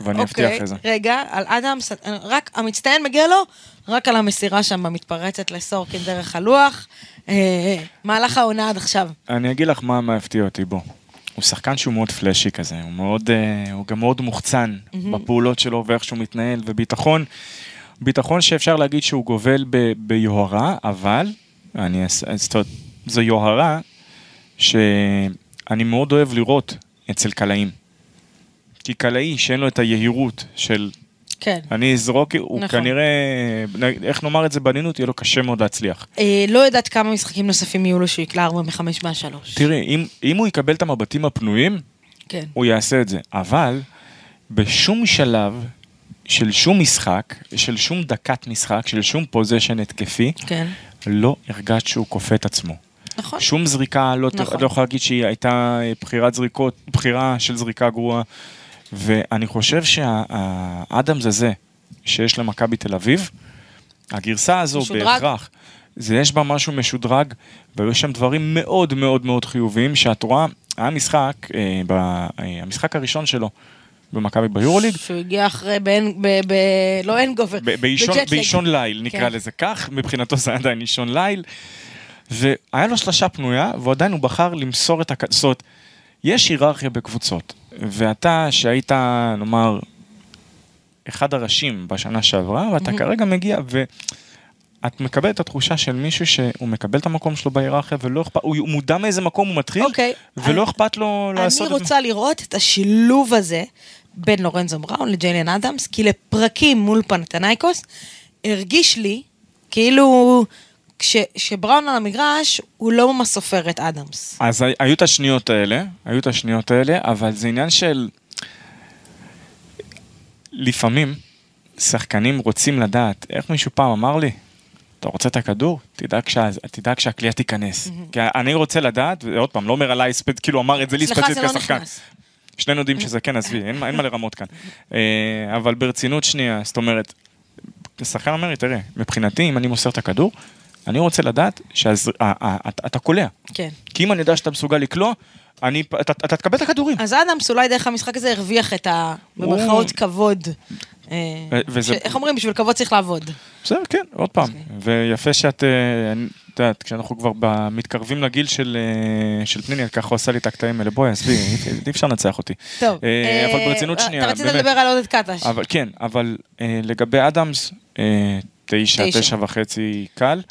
ואני אבטיח איזה. רגע, על אדאמס, רק המצטיין מגיע לו, רק על המסירה שם המתפרצת לסורקין דרך הלוח. מהלך העונה עד עכשיו. אני אגיד לך מה הפתיע אותי בו. הוא שחקן שהוא מאוד פלשי כזה, הוא גם מאוד מוחצן בפעולות שלו ואיך שהוא מתנהל, וביטחון, ביטחון שאפשר להגיד שהוא גובל ביוהרה, אבל זו יוהרה ש... אני מאוד אוהב לראות אצל קלעים. כי קלעי שאין לו את היהירות של... כן. אני אזרוק, הוא כנראה... איך נאמר את זה בנינות, יהיה לו קשה מאוד להצליח. לא יודעת כמה משחקים נוספים יהיו לו שהוא יקלע ארבע מחמש מהשלוש. תראי, אם הוא יקבל את המבטים הפנויים, הוא יעשה את זה. אבל בשום שלב של שום משחק, של שום דקת משחק, של שום פוזישן התקפי, לא הרגש שהוא קופא את עצמו. נכון. שום זריקה, לא, נכון. לא יכולה להגיד שהיא הייתה בחירת זריקות, בחירה של זריקה גרועה, ואני חושב שהאדם זה זה, שיש למכבי בתל אביב, הגרסה הזו משודרג. בהכרח, זה יש בה משהו משודרג, ויש שם דברים מאוד מאוד מאוד חיוביים, שאת רואה, המשחק, אה, ב, אה, המשחק הראשון שלו, במכבי ביורוליג. שהוא הגיע אחרי, בין, ב, ב, לא אין גובר, באישון ליל, נקרא כן. לזה כך, מבחינתו זה עדיין אישון ליל, והיה לו שלושה פנויה, ועדיין הוא בחר למסור את הקצות. יש היררכיה בקבוצות, ואתה שהיית, נאמר, אחד הראשים בשנה שעברה, ואתה כרגע מגיע, ואת מקבל את התחושה של מישהו שהוא מקבל את המקום שלו בהיררכיה, ולא אכפת, הוא מודע מאיזה מקום הוא מתחיל, ולא אכפת לו לעשות... אני רוצה לראות את השילוב הזה, בין לורנזו בראון לג'יילן אדאמס, כי לפרקים מול פנתנייקוס, הרגיש לי, כאילו... כשבראון על המגרש, הוא לא ממש סופר את אדאמס. אז היו את השניות האלה, היו את השניות האלה, אבל זה עניין של... לפעמים, שחקנים רוצים לדעת, איך מישהו פעם אמר לי, אתה רוצה את הכדור? תדאג שהקליעה תיכנס. כי אני רוצה לדעת, ועוד פעם, לא אומר עליי, כאילו אמר את זה לי ספציפית כשחקן. שנינו יודעים שזה כן, עזבי, אין מה לרמות כאן. אבל ברצינות שנייה, זאת אומרת, שחקן אומר לי, תראה, מבחינתי, אם אני מוסר את הכדור, אני רוצה לדעת שאתה קולע. כן. כי אם אני יודע שאתה מסוגל לקלוע, אתה תקבל את הכדורים. אז אדם סולי דרך המשחק הזה הרוויח את המרכאות כבוד איך אומרים, בשביל כבוד צריך לעבוד. בסדר, כן, עוד פעם. ויפה שאת, אתה יודעת, כשאנחנו כבר מתקרבים לגיל של פניני, ככה הוא עשה לי את הקטעים האלה, בואי, עזבי, אי אפשר לנצח אותי. טוב. אבל ברצינות שנייה. אתה רצית לדבר על עודד קטש. כן, אבל לגבי אדמס, תשע, תשע וחצי קל.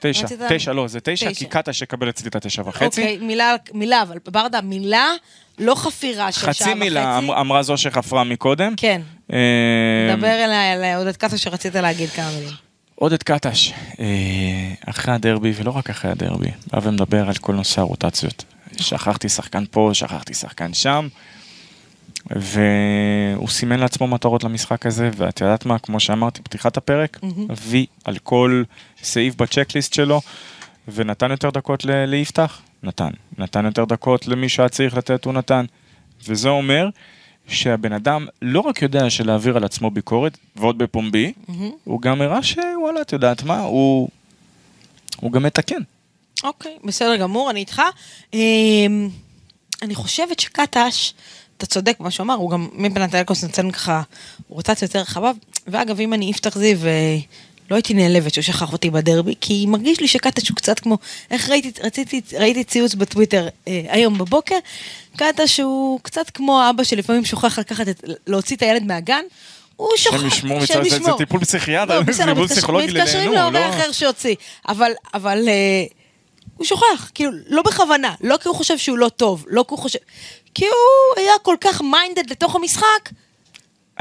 תשע, תשע, לא, זה תשע, כי קטש שקבל אצלי את התשע וחצי. אוקיי, מילה, אבל ברדה, מילה, לא חפירה של שעה וחצי. חצי מילה, אמרה זו שחפרה מקודם. כן. דבר אליי על עודד קטש שרצית להגיד כמה מילים. עודד קטש, אחרי הדרבי, ולא רק אחרי הדרבי, בא ומדבר על כל נושא הרוטציות. שכחתי שחקן פה, שכחתי שחקן שם, והוא סימן לעצמו מטרות למשחק הזה, ואת יודעת מה, כמו שאמרתי, פתיחת הפרק, הביא על כל סעיף בצ'קליסט שלו, ונתן יותר דקות להיפתח. נתן, נתן יותר דקות למי שהיה צריך לתת, הוא נתן, וזה אומר שהבן אדם לא רק יודע שלהעביר על עצמו ביקורת, ועוד בפומבי, mm-hmm. הוא גם הראה שוואלה, את יודעת מה, הוא, הוא גם מתקן. אוקיי, okay, בסדר גמור, אני איתך. אה, אני חושבת שקטש, אתה צודק במה שאומר, הוא גם מפנתנאיקוס נצן ככה, הוא רוטציה יותר רחבה, ואגב, אם אני אפתח זה ו... לא הייתי נעלבת שהוא שכח אותי בדרבי, כי מרגיש לי שקטש הוא קצת כמו, איך ראיתי, רציתי, ראיתי ציוץ בטוויטר אה, היום בבוקר, קטש הוא קצת כמו האבא שלפעמים שוכח לקחת, את, להוציא את הילד מהגן, הוא שוכח, שם ישמור, שם ישמור. זה, זה טיפול פסיכיאטרי, לא, זה טיפול פסיכולוגי לנהנו. מתקשרים להורה לא... אחר שהוציא, אבל, אבל אה, הוא שוכח, כאילו, לא בכוונה, לא כי הוא חושב שהוא לא טוב, לא כי הוא חושב, כי הוא היה כל כך מיינדד לתוך המשחק,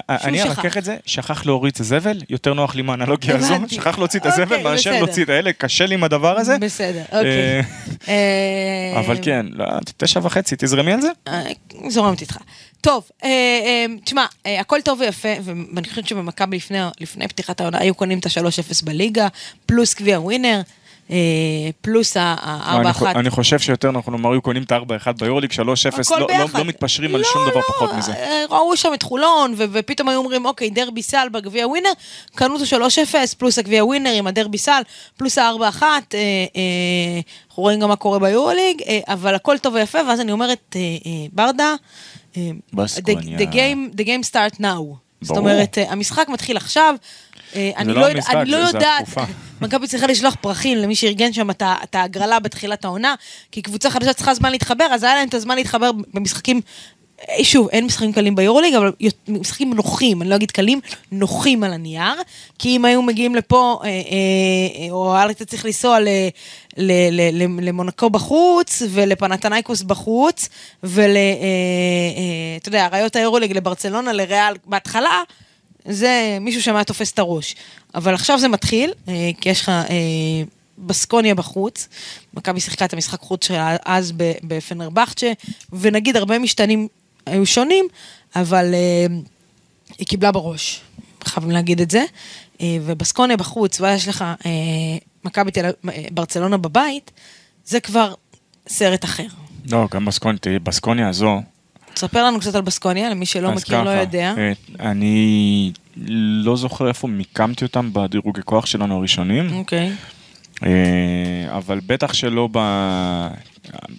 אני ארכך את זה, שכח להוריד את הזבל, יותר נוח לי מהאנלוגיה הזו, שכח להוציא את הזבל, מאשר להוציא את האלה, קשה לי עם הדבר הזה. בסדר, אוקיי. אבל כן, תשע וחצי, תזרמי על זה? זורמת איתך. טוב, תשמע, הכל טוב ויפה, ואני חושבת שבמכבי לפני פתיחת העונה, היו קונים את ה-שלוש אפס בליגה, פלוס גביע ווינר, פלוס ה-ארבע אחת. אני חושב שיותר אנחנו נאמרו קונים את ה-ארבע אחת ביורליג, שלוש אפס, לא מתפשרים על שום דבר פחות מזה. ראו שם את חולון, ופתאום היו אומרים, אוקיי, דרבי סל בגביע ווינר, קנו אותו שלוש אפס, פלוס הגביע ווינר עם הדרבי סל, פלוס ה-ארבע אחת, אנחנו רואים גם מה קורה ביורליג, אבל הכל טוב ויפה, ואז אני אומרת, ברדה, the game start now. זאת אומרת, המשחק מתחיל עכשיו, אני לא יודעת, מכבי צריכה לשלוח פרחים למי שארגן שם את ההגרלה בתחילת העונה, כי קבוצה חדשה צריכה זמן להתחבר, אז היה להם את הזמן להתחבר במשחקים, שוב, אין משחקים קלים ביורוליג, אבל משחקים נוחים, אני לא אגיד קלים, נוחים על הנייר, כי אם היו מגיעים לפה, או היה לך צריך לנסוע למונקו בחוץ, ולפנתנייקוס בחוץ, ול... אתה יודע, ראיות היורוליג לברצלונה, לריאל בהתחלה, זה מישהו שמע תופס את הראש. אבל עכשיו זה מתחיל, כי יש לך בסקוניה בחוץ, מכבי שיחקה את המשחק חוץ שלה אז בפנרבחצ'ה, ונגיד הרבה משתנים היו שונים, אבל היא קיבלה בראש, חייבים להגיד את זה, ובסקוניה בחוץ, ויש לך מכבי ברצלונה בבית, זה כבר סרט אחר. לא, גם בסקוניה הזו, תספר לנו קצת על בסקוניה, למי שלא מכיר, לא יודע. אני לא זוכר איפה מיקמתי אותם בדירוגי כוח שלנו הראשונים. אוקיי. אבל בטח שלא ב...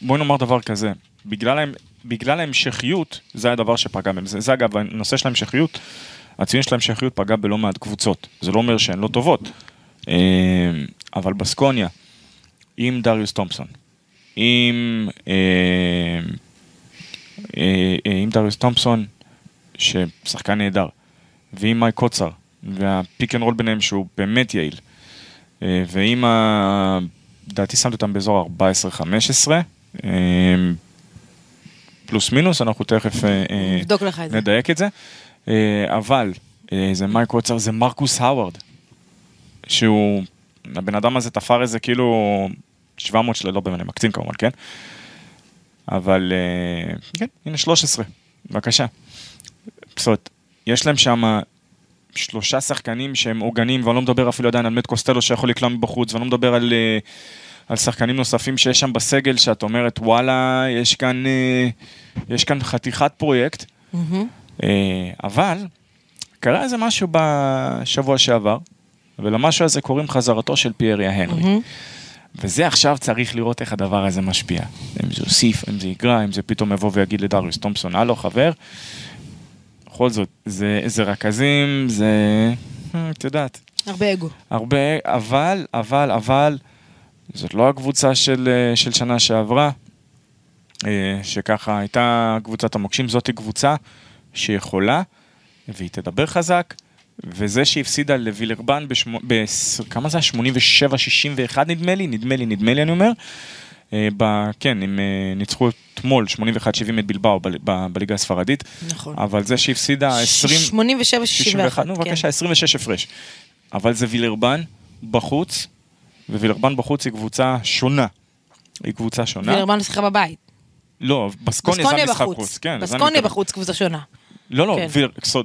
בואי נאמר דבר כזה. בגלל ההמשכיות, זה הדבר שפגע בהם. זה אגב, הנושא של ההמשכיות, הציון של ההמשכיות פגע בלא מעט קבוצות. זה לא אומר שהן לא טובות. אבל בסקוניה, עם דריוס תומפסון, עם... עם דריוס תומפסון ששחקן נהדר ועם מייק קוצר והפיק אנד רול ביניהם שהוא באמת יעיל ועם דעתי שמת אותם באזור ארבע עשרה חמש עשרה פלוס מינוס, אנחנו תכף נדייק את זה, אבל זה מייק קוצר, זה מרקוס האוורד שהוא הבן אדם הזה תפר איזה כאילו שבע מאות שלו, לא באמת מקצין כמובן, כן? אבל, כן, הנה שלוש עשרה, בבקשה. פסות, יש להם שם שלושה שחקנים שהם עוגנים, ואני לא מדבר אפילו עדיין על מט קוסטלו שיכול לקלוע מבחוץ, ואני לא מדבר על, על שחקנים נוספים שיש שם בסגל, שאת אומרת, וואלה, יש כאן, יש כאן חתיכת פרויקט, mm-hmm. אבל קרה איזה משהו בשבוע שעבר, ולמשהו הזה קוראים חזרתו של פייריה הנרי. Mm-hmm. וזה עכשיו צריך לראות איך הדבר הזה משפיע. אם זה הוסיף, אם זה יגרע, אם זה פתאום יבוא ויגיד לדריוס תומפסון, הלו חבר, בכל זאת, זה, זה רכזים, זה, את יודעת. הרבה אגו. הרבה, אבל, אבל, אבל, זאת לא הקבוצה של, של שנה שעברה, שככה הייתה קבוצת המוקשים, זאת היא קבוצה שיכולה, והיא תדבר חזק, וזה שהפסידה לווילרבן, כמה זה? שמונים ושבע שישים ואחת נדמה לי, נדמה לי, נדמה לי אני אומר, כן, הם ניצחו תמול שמונים ואחת שבעים את בלבאו בליגה הספרדית, אבל זה שהפסידה שמונים ושבע שישים ואחת, נו בבקשה, עשרים ושש הפרש, אבל זה וילרבן בחוץ, ווילרבן בחוץ היא קבוצה שונה, היא קבוצה שונה. וילרבן משחקה בבית. לא, בסקוניה זה משחק חוץ. בסקוניה בחוץ קבוצה שונה. לא, לא,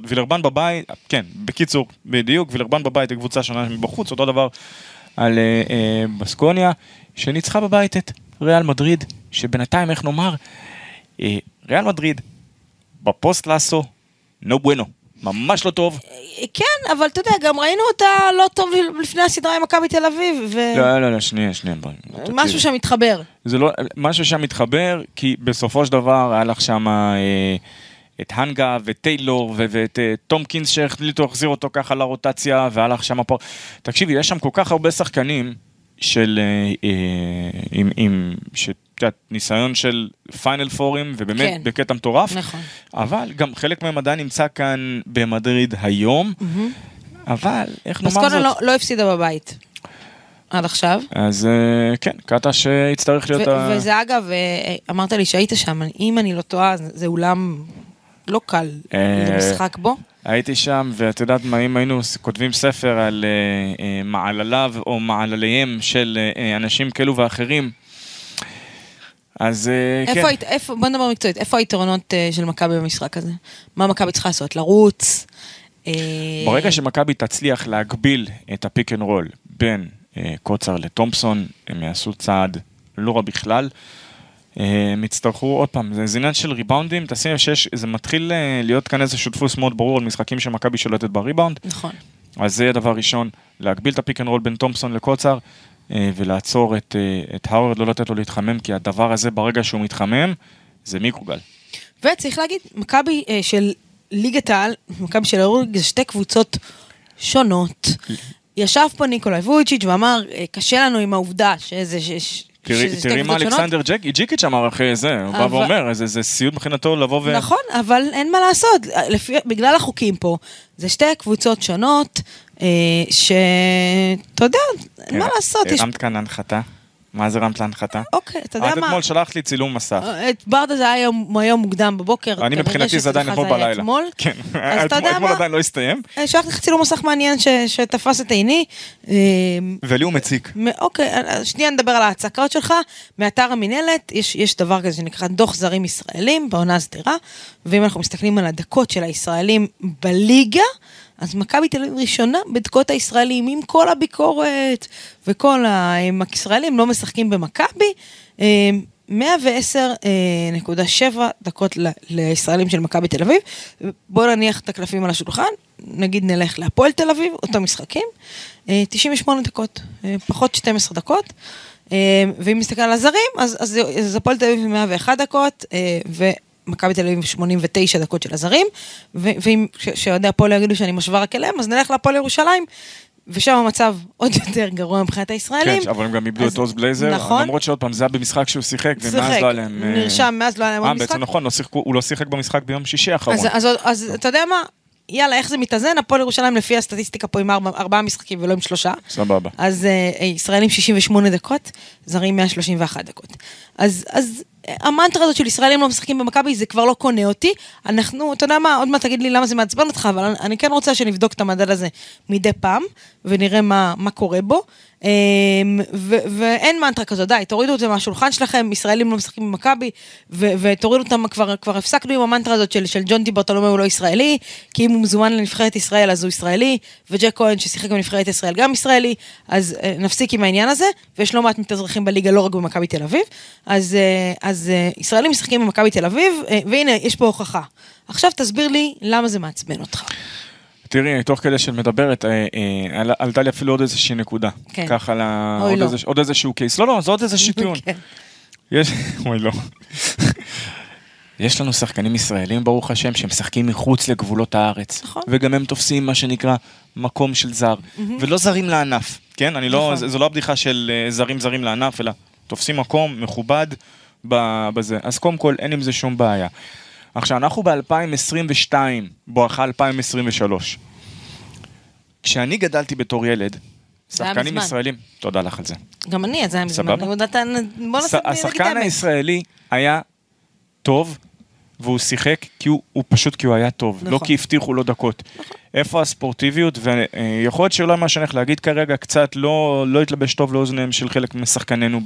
וילרבן בבית, כן, בקיצור, בדיוק, וילרבן בבית היא קבוצה שונה מבחוץ, אותו דבר על בסקוניה, שניצחה בבית את ריאל מדריד, שבינתיים, איך נאמר, ריאל מדריד, בפוסט לאסו, נו בואנו, ממש לא טוב. כן, אבל אתה יודע, גם ראינו אותה לא טוב לפני הסדרה עם מכבי תל אביב. לא, לא, לא, שנייה, שנייה. משהו שם מתחבר. זה לא, משהו שם מתחבר, כי בסופו של דבר היה לך שם את הנגה וטיילור ואת טומקינס שהחליטו להחזיר אותו ככה לרוטציה, והיה לך שם פה. תקשיבי, יש שם כל כך הרבה שחקנים של עם, עם ניסיון של פיינל פורים, ובאמת כן. בקטע מטורף, נכון. אבל גם חלק מהם עדיין נמצא כאן במדריד היום, mm-hmm. אבל איך נאמר זאת? בסקונה לא, לא הפסידה בבית, עד עכשיו. אז כן, קטע שהצטרך להיות... ו- ה... וזה אגב, אמרת לי שהיית שם, אם אני לא טועה, זה אולם לא קל למשחק בו. הייתי שם, ואת יודעת מה, אם היינו כותבים ספר על uh, uh, מעלליו או מעלליהם של uh, אנשים כאלו ואחרים, אז uh, איפה כן. היית, איפה, בוא נדבר מקצועית, איפה היתרונות uh, של מכבי במשחק הזה? מה מכבי צריכה לעשות? לרוץ? Uh... ברגע שמכבי תצליח להגביל את הפיק אנד רול בין uh, קוצר לטומפסון, הם יעשו צעד לא רע בכלל, הם יצטרכו עוד פעם, זה זינן של ריבאונדים, תשים לב שיש, זה מתחיל להיות כאן איזשהו דפוס מאוד ברור על משחקים שמכבי שולטת בריבאונד. נכון. אז זה הדבר ראשון, להגביל את הפיק אנד רול בין תומפסון לקוצר, ולעצור את, את האוורד, לא לתת לו להתחמם, כי הדבר הזה ברגע שהוא מתחמם, זה מיקרוגל. וצריך להגיד, מכבי של ליגת העל, מכבי של האורג, זה שתי קבוצות שונות. ישב פה ניקולאי וויצ'יץ' ואמר, קשה לנו עם העובדה שזה... תראי מה אלכסנדר ג'יקיץ' אמר אחרי זה, הוא בא ואומר, זה סיוד מבחינתו לבוא ו... נכון, אבל אין מה לעשות, בגלל החוקים פה, זה שתי קבוצות שונות, שאתה יודע, אין מה לעשות. הרמת כאן להנחתה, מה זה רמת להנחתה? אוקיי, אתה יודע מה... עד אתמול שלחת לי צילום מסך. את ברדה זה היה היום מוקדם בבוקר. אני מבחינתי זה עדיין אתמול בלילה. כן, אתמול עדיין לא הסתיים. שלחת לך צילום מסך מעניין שתפס את עיני. ולי הוא מציק. אוקיי, שנייה נדבר על ההצקות שלך. מאתר המנהלת, יש דבר כזה שנקרא דוח זרים ישראלים, בעונה הסדירה, ואם אנחנו מסתכלים על הדקות של הישראלים בליגה, אז מכבי תל אביב ראשונה בדקות הישראלים, עם כל הביקורת, וכל הישראלים לא משחקים במכבי, מאה ועשר נקודה שבע דקות לישראלים של מכבי תל אביב, בואו נניח את הקלפים על השולחן, נגיד נלך להפועל תל אביב, אותם משחקים, תשעים ושמונה דקות, פחות שתים עשרה דקות, ואם נסתכל על הזרים, אז, אז, אז הפועל תל אביב מאה ואחת דקות, ו... מכבי תל אביב שמונים ותשע דקות של הזרים, ואם שיודע הפועל יגידו שאני משווה רק אליהם, אז נלך להפועל ירושלים, ושם המצב עוד יותר גרוע מבחינת הישראלים. כן, אבל הם גם איבדו את עוז בלייזר, למרות שעוד פעם זה היה במשחק שהוא שיחק, ומאז לא עליהם... נרשם, מאז לא עליהם עוד משחק. בעצם נכון, הוא לא שיחק במשחק ביום שישי האחרון. אז אתה יודע מה? יאללה, איך זה מתאזן? הפועל ירושלים לפי הסטטיסטיקה פה עם ארבעה משחקים ולא עם שלושה. סבבה. אז ישראלים שישים ושמונה דקות, זרים מאה שלושים ואחת דקות. אז, אז המנטרה הזאת של ישראלים לא משחקים במכבי, זה כבר לא קונה אותי. אנחנו, אתה יודע מה, עוד מה תגיד לי למה זה מעצבן אותך, אבל אני כן רוצה שנבדוק את המדד הזה מדי פעם, ונראה מה, מה קורה בו. ואין מנטרה כזו, די, תורידו את זה מהשולחן שלכם, ישראלים לא משחקים במכבי, ותורידו אותם, כבר הפסקנו עם המנטרה הזאת של ג'ון די ברטולומיאו, הוא לא ישראלי, כי אם הוא מזומן לנבחרת ישראל, אז הוא ישראלי, וג'ק כהן ששיחק בנבחרת ישראל גם ישראלי, אז נפסיק עם העניין הזה, ויש לא מעט מתאזרחים בליגה, לא רק במכבי תל אביב, אז, אז ישראלים משחקים במכבי תל אביב, והנה, יש פה הוכחה. עכשיו תסביר לי למה זה מעצבן אותך. תראי, תוך כדי של מדברת, עלתה לי אפילו עוד איזושהי נקודה. כן. ככה, עוד איזשהו קייס. לא, לא, זה עוד איזשהו טיעון. יש, אוי לא. יש לנו שחקנים ישראלים, ברוך השם, שהם משחקים מחוץ לגבולות הארץ. נכון. וגם הם תופסים מה שנקרא מקום של זר. Mm-hmm. ולא זרים לענף, כן? אני לא, נכון. זו לא הבדיחה של זרים זרים לענף, אלא תופסים מקום מכובד בזה. אז קודם כל, אין עם זה שום בעיה. עכשיו, אנחנו ב-אלפיים עשרים ושתיים, בואכה אלפיים עשרים ושלוש. כשאני גדלתי בתור ילד, שחקנים ישראלים, תודה לך על זה. גם אני, אז זה היה מזמן. השחקן הישראלי היה טוב, והוא שיחק כי הוא, הוא פשוט כי הוא היה טוב, נכון. לא כי הבטיחו לו דקות. נכון. איפה הספורטיביות, ויכול להיות שאולי מה שאני הולך להגיד כרגע, קצת לא, לא התלבש טוב לאוזניהם של חלק משחקנינו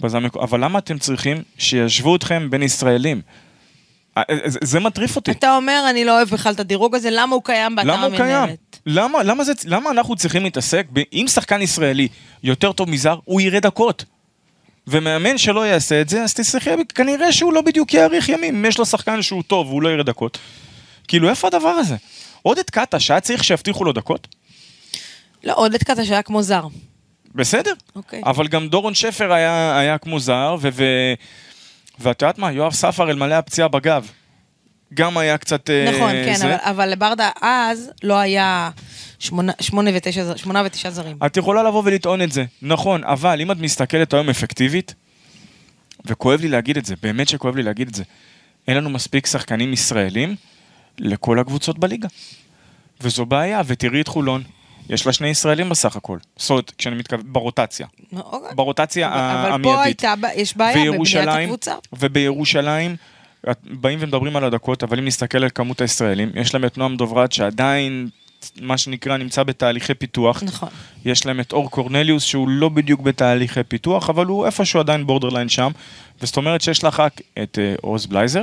בזמק, אבל למה אתם צריכים שישבו אתכם בין ישראלים? זה, זה מטריף אותי. אתה אומר, אני לא אוהב בכלל את הדירוג הזה, למה הוא קיים באתר המנהלת? למה הוא קיים? למה, למה, זה, למה אנחנו צריכים להתעסק? אם שחקן ישראלי יותר טוב מזר, הוא יראה דקות. ומאמן שלא יעשה את זה, אז תסלחי, כנראה שהוא לא בדיוק יאריך ימים. יש לו שחקן שהוא טוב, הוא לא יראה דקות. כאילו, איפה הדבר הזה? עודד קטש, שהיה צריך שיבטיחו לו דקות? לא, עודד קטש היה כמו זר. בסדר? אוקיי. אבל גם דורון שפר היה, היה כמו זר, ו... ו- ואת יודעת מה? יואב ספר אל מלא הפציעה בגב. גם היה קצת... נכון, אה, כן, אבל, אבל לברדה אז לא היה שמונה, שמונה, ותשע, שמונה ותשע זרים. את יכולה לבוא ולטעון את זה, נכון, אבל אם את מסתכלת היום אפקטיבית, וכואב לי להגיד את זה, באמת שכואב לי להגיד את זה, אין לנו מספיק שחקנים ישראלים לכל הקבוצות בליגה. וזו בעיה, ותראי את חולון. יש לה שני ישראלים בסך הכל. זאת, כשאני מתכוון, ברוטציה. אוקיי. ברוטציה אבל, המיידית. אבל פה הייתה, יש בעיה בבניית הקבוצה. ובירושלים, באים ומדברים על הדקות, אבל אם נסתכל על כמות הישראלים, יש להם את נועם דוברת שעדיין, מה שנקרא, נמצא בתהליכי פיתוח. נכון. יש להם את אור קורנליוס, שהוא לא בדיוק בתהליכי פיתוח, אבל הוא איפשהו עדיין בורדרליין שם. וזאת אומרת שיש לך את עוז בלייזר,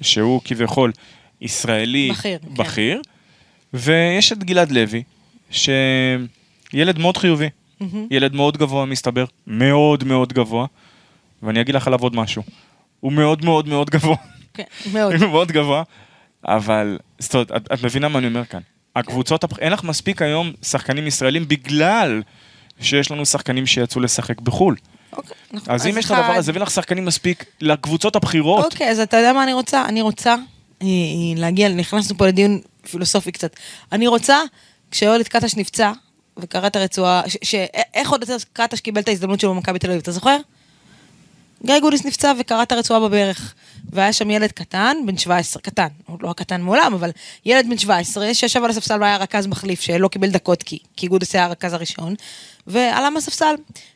שהוא כביכול ישראלי בכיר, בכיר. כן. ויש את גלעד לוי, שילד מאוד חיובי, mm-hmm. ילד מאוד גבוה מסתבר, מאוד מאוד גבוה, ואני אגיד לך עליו עוד משהו, הוא מאוד מאוד מאוד גבוה, okay, מאוד. הוא מאוד גבוה, אבל זאת אומרת, את, את מבינה מה אני אומר כאן, הקבוצות, okay. אין לך מספיק היום שחקנים ישראלים, בגלל שיש לנו שחקנים שיצאו לשחק בחול, okay, אז אם יש לך דבר, אז הביא לך שחקנים מספיק לקבוצות הבחירות. אוקיי, okay, אז אתה יודע מה אני רוצה? אני רוצה להגיע, נכנסנו פה לדיון פילוסופי קצת, אני רוצה כשאולד קטש נפצע, וקרא את הרצועה, איך עוד קטש קיבל את ההזדמנות שלו במכבי תל אביב, אתה זוכר? גיא גודיס נפצע וקרא את הרצועה בברך, והיה שם ילד קטן, בן שבע עשרה, קטן, הוא לא הקטן מעולם, אבל ילד בן שבע עשרה, שישב על הספסל והיה רכז מחליף, שלא קיבל דקות, כי, כי גודיס היה הרכז הראשון, ועלה מהספסל,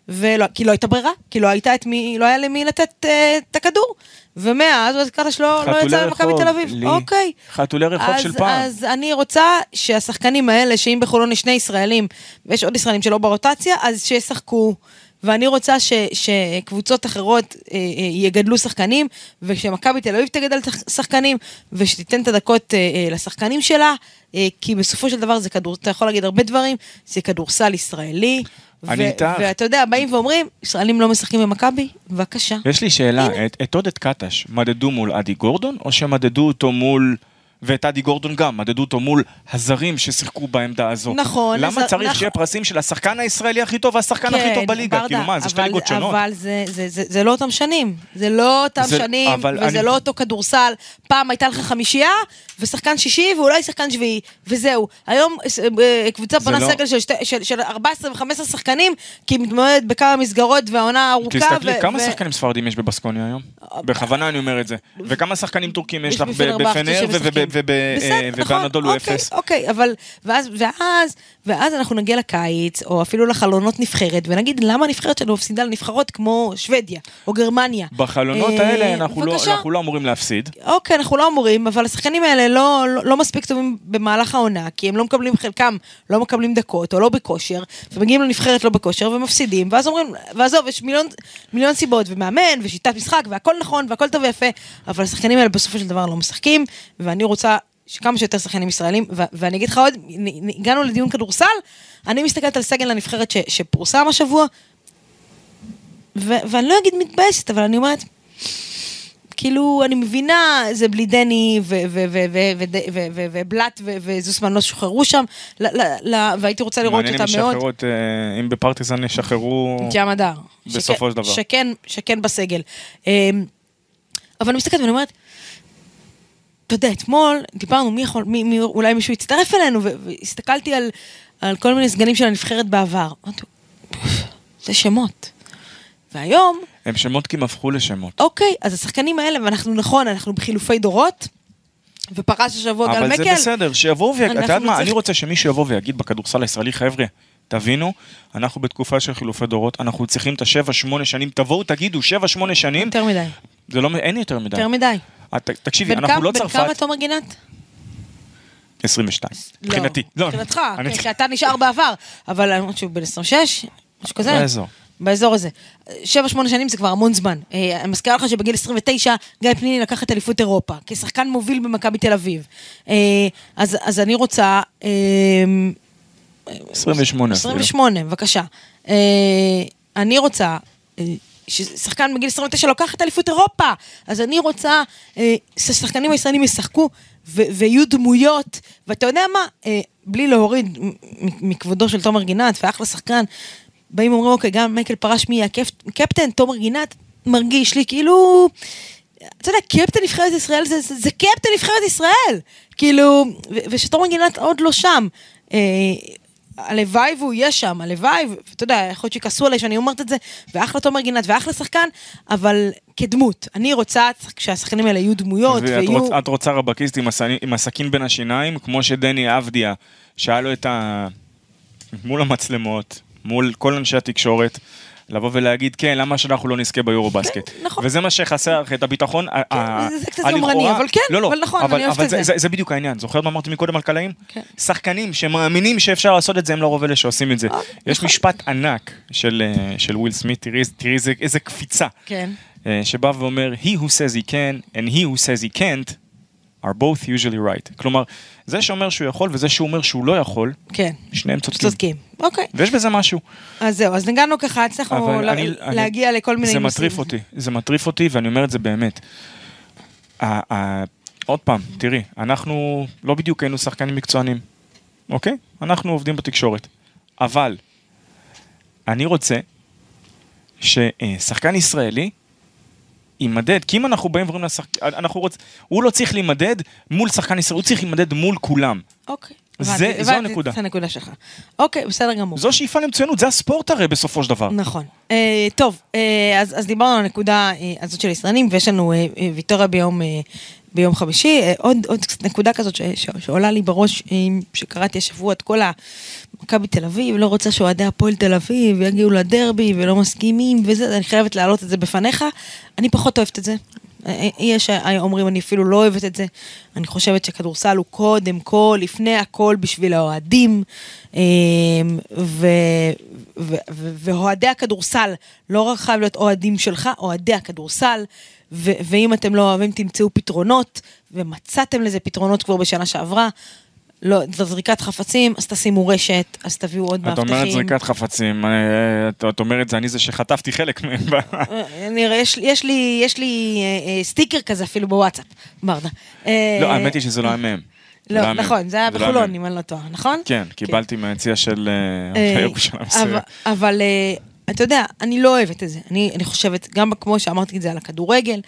ולא, כי לא הייתה ברירה, כי לא הייתה את מי, לא היה למי לתת את הכדור, ומאז הוא קטש לא, לא יצא למכבי תל אביב. אוקיי. חתולי רחוב של פעם. אז אני רוצה שהשחקנים האלה, שאם בחולון יש שני ישראלים, ויש עוד ישראלים שלא ברוטציה, אז שישחקו. ואני רוצה ש, שקבוצות אחרות אה, אה, יגדלו שחקנים, ושמכבי תל אביב תגדל שחקנים, ושתיתן את הדקות אה, אה, לשחקנים שלה, אה, כי בסופו של דבר זה כדור, אתה יכול להגיד הרבה דברים, זה כדורסל ישראלי, ואתה יודע, באים ואומרים, ישראלים לא משחקים במכבי, בבקשה. יש לי שאלה, את, את עודד קטש, מדדו מול אדי גורדון, או שמדדו אותו מול... ואת אדי גורדון גם, מדדו אותו מול הזרים ששיחקו בעמדה הזו. נכון. למה צריך שיהיה פרסים של השחקן הישראלי הכי טוב והשחקן הכי טוב בליגה? כאילו מה, זה שתי ליגות שונות. אבל זה לא אותם שנים. זה לא אותם שנים, וזה לא אותו כדורסל. פעם הייתה לך חמישייה, ושחקן שישי, ואולי שחקן שביעי, וזהו. היום קבוצה בנה סגל של ארבע עשרה ו-חמש עשרה שחקנים, כי היא מתמודדת בכמה מסגרות, והעונה ארוכה. תסתכלי, כמה שחקנים ספרדים יש בבסקוניה היום? בכוונה אני אומר את זה. וכמה שחקנים טורקים יש לך בפנר ובאנדול הוא אפס. אוקיי, אבל ואז אנחנו נגיע לקיץ, או אפילו לחלונות נבחרת, ונגיד למה הנבחרת שלנו הפסידה לנבחרות כמו שוודיה, או גרמניה. בחלונות האלה אנחנו לא אמורים להפסיד. אוקיי, אנחנו לא אמורים, אבל השחקנים האלה לא, לא מספיק טובים במהלך העונה, כי הם לא מקבלים חלקם, לא מקבלים דקות, או לא בכושר, ומגיעים לנבחרת לא בכושר, ומפסידים, ואז אומרים, ועזוב, יש מיליון, מיליון סיבות, ומאמן, ושיטת משחק, והכל נכון, והכל טוב ויפה, אבל השחקנים האלה בסופו של דבר לא משחקים, ואני רוצה שכמה שיותר שחקנים ישראלים, ו- ואני אגיד לך עוד, הגענו לדיון כדורסל, אני מסתכלת על סגל לנבחרת ש- שפורסם השבוע, ו- ואני לא אגיד מתבאסת, אבל אני אומרת, כאילו, אני מבינה, זה בלי דני ובלט וזוסמן לא שוחררו שם, והייתי רוצה לראות אותה מאוד. אם בפרטיזן ישחררו בסופו של דבר. שכן בסגל. אבל אני מסתכלת ואני אומרת, אתה יודע, אתמול דיברנו, מי יכול, מי, מי, אולי מישהו יצטרף אלינו, והסתכלתי על, על כל מיני סגנים של הנבחרת בעבר. זה שמות. והיום... הם שמות כי הם הפכו לשמות. אוקיי, אז השחקנים האלה, ואנחנו נכון, אנחנו בחילופי דורות, ופרש השבוע גל מקל. אבל זה בסדר, שיבואו ויגיד, אתה יודעת מה, אני רוצה שמישהו יבוא ויגיד בכדורסל הישראלי, חבר'ה, תבינו, אנחנו בתקופה של חילופי דורות, אנחנו צריכים את השבע, שמונה שנים, תבואו, תגידו, שבע, שמונה שנים. יותר מדי. זה לא, אין יותר מדי. יותר מדי. תקשיבי, אנחנו לא צרפת. בן כמה תומר גינת? עשרים ושתיים. מבחינתי. לא, מבחינתך, כשאתה נשאר בעבר, אבל אני אומרת שהוא בן עשרים ושש, משהו כזה. באזור. באזור הזה. שבע, שמונה שנים זה כבר המון זמן. אני מזכירה לך שבגיל עשרים ותשע, גיא פניני לקח את אליפות אירופה, כשחקן מוביל במכבי תל אביב. אז, אז אני רוצה... עשרים ושמונה. עשרים ושמונה, בבקשה. אני רוצה... ששחקן בגיל עשרים ותשע לוקח את אליפות אירופה, אז אני רוצה אה, ששחקנים הישראלים ישחקו, ו- ויהיו דמויות, ואתה יודע מה, אה, בלי להוריד מ- מכבודו של תומר גינת, ואחלה שחקן, באים ואומרים, אוקיי, גם מייקל פרש מי הקפטן, תומר גינת מרגיש לי, כאילו, אתה יודע, קפטן נבחרת ישראל, זה, זה, זה קפטן נבחרת ישראל, כאילו, ו- ושתומר גינת עוד לא שם, אה, הלוואי והוא יהיה שם, הלוואי, ואתה יודע, יכול להיות שכעסו עליי שאני אומרת את זה, ואחלה תומר גינת, ואחלה שחקן, אבל כדמות, אני רוצה שהשחקנים האלה יהיו דמויות, ואת ויהיו... רוצ, את רוצה רבקיסט עם, הסני, עם הסכין בין השיניים, כמו שדני אבדיה, שאל לו את ה... מול המצלמות, מול כל אנשי התקשורת, לבוא ולהגיד, כן, למה שאנחנו לא נזכה ביורובסקט. נכון. וזה מה שחסר את הביטחון. זה קצת יומרני, אבל כן, אבל נכון, אני אוהבת את זה. זה בדיוק העניין. זוכרת מה אמרתי מקודם על קלעים? כן. שחקנים שמאמינים שאפשר לעשות את זה, הם לא רוב אלה שעושים את זה. יש משפט ענק של וויל סמית, תראי איזה קפיצה. כן. שבא ואומר, he who says he can and he who says he can't are both usually right. כלומר, זה שאומר שהוא יכול, וזה שהוא אומר שהוא לא יכול, כן. שניהם צודקים. צודקים, אוקיי. ויש בזה משהו. אז זהו, אז נגענו ככה, צריכו לה... אני, להגיע אני... לכל מיני... זה מטריף אותי, זה מטריף אותי, ואני אומר את זה באמת. ה- ה- עוד פעם, תראי, אנחנו לא בדיוק היינו שחקנים מקצוענים, אוקיי? אנחנו עובדים בתקשורת. אבל, אני רוצה ששחקן ישראלי, יימדד, כי אם אנחנו באים ואומרים לשחקן, אנחנו רוצים, הוא לא צריך להימדד מול שחקן ישראל, הוא צריך להימדד מול כולם. אוקיי. זה, זו הנקודה. זה הנקודה שלך. אוקיי, בסדר גמור. זו שאיפה למצוינות, זה הספורט הרי בסופו של דבר. נכון. טוב, אז דיברנו על הנקודה הזאת של ישראלים, ויש לנו ויטוריה ביום חמישי, עוד נקודה כזאת שעולה לי בראש, שקראתי השבוע את כל המכבי תל אביב, לא רוצה שאוהדי הפועל תל אביב, יגיעו לדרבי ולא מסכימים, וזה, אני חייבת להעלות את זה בפניך, אני פחות אוהבת את זה. יש אומרים, אני אפילו לא אוהבת את זה, אני חושבת שכדורסל הוא קודם כל, לפני הכל בשביל האוהדים, ואוהדי הכדורסל, לא רק חייב להיות אוהדים שלך, אוהדי הכדורסל, ואם אתם לא אוהבים תמצאו פתרונות, ומצאתם לזה פתרונות כבר בשנה שעברה, לא, זריקת חפצים, אז תשימו רשת, אז תביאו עוד מאבטחים. את אומרת זריקת חפצים, את אומרת זה אני זה שחטפתי חלק מהם. יש לי סטיקר כזה אפילו בוואטסאפ, ברדה. לא, האמת היא שזה לא היה מהם. לא, נכון, זה היה בחולון, אם אני לא טועה, נכון? כן, קיבלתי מהיציאה של ירושלים. אבל אתה יודע, אני לא אוהבת את זה. אני חושבת, גם כמו שאמרתי את זה על הכדורגל,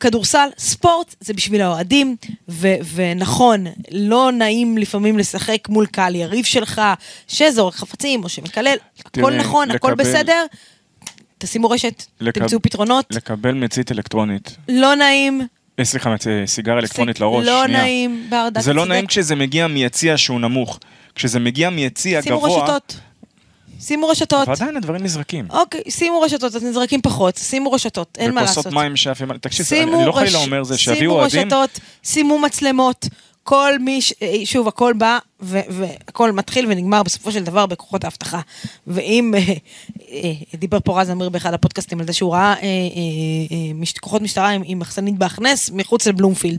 כדורסל, ספורט, זה בשביל האוהדים, ו- ונכון, לא נעים לפעמים לשחק מול קהל יריב שלך, שזורק חפצים או שמקלל, הכל נכון, לקבל, הכל בסדר, תשימו רשת, לקב, תמצאו פתרונות. לקבל מצית אלקטרונית. לא נעים. סליחה, סיגר אלקטרונית ס... לראש. לא שנייה. נעים, ברדה. זה לא צדק. נעים כשזה מגיע מיציע שהוא נמוך. כשזה מגיע מיציע שימו גבוה... שימו רשתות. שימו רשתות. ועדיין הדברים נזרקים. אוקיי, שימו רשתות, אז נזרקים פחות, שימו רשתות, אין מה לעשות. וכוסות מים שאפים, תקשיב, אני לא חייב לומר זה, שיביאו אוהדים. שימו רשתות, שימו מצלמות, כל מי, שוב, הכל בא, והכל מתחיל ונגמר בסופו של דבר בכוחות ההבטחה. ואם, דיבר פה רז אמיר באחד הפודקאסטים על זה שהוא ראה כוחות משטרה עם מחסנית בהכנס מחוץ לבלומפילד.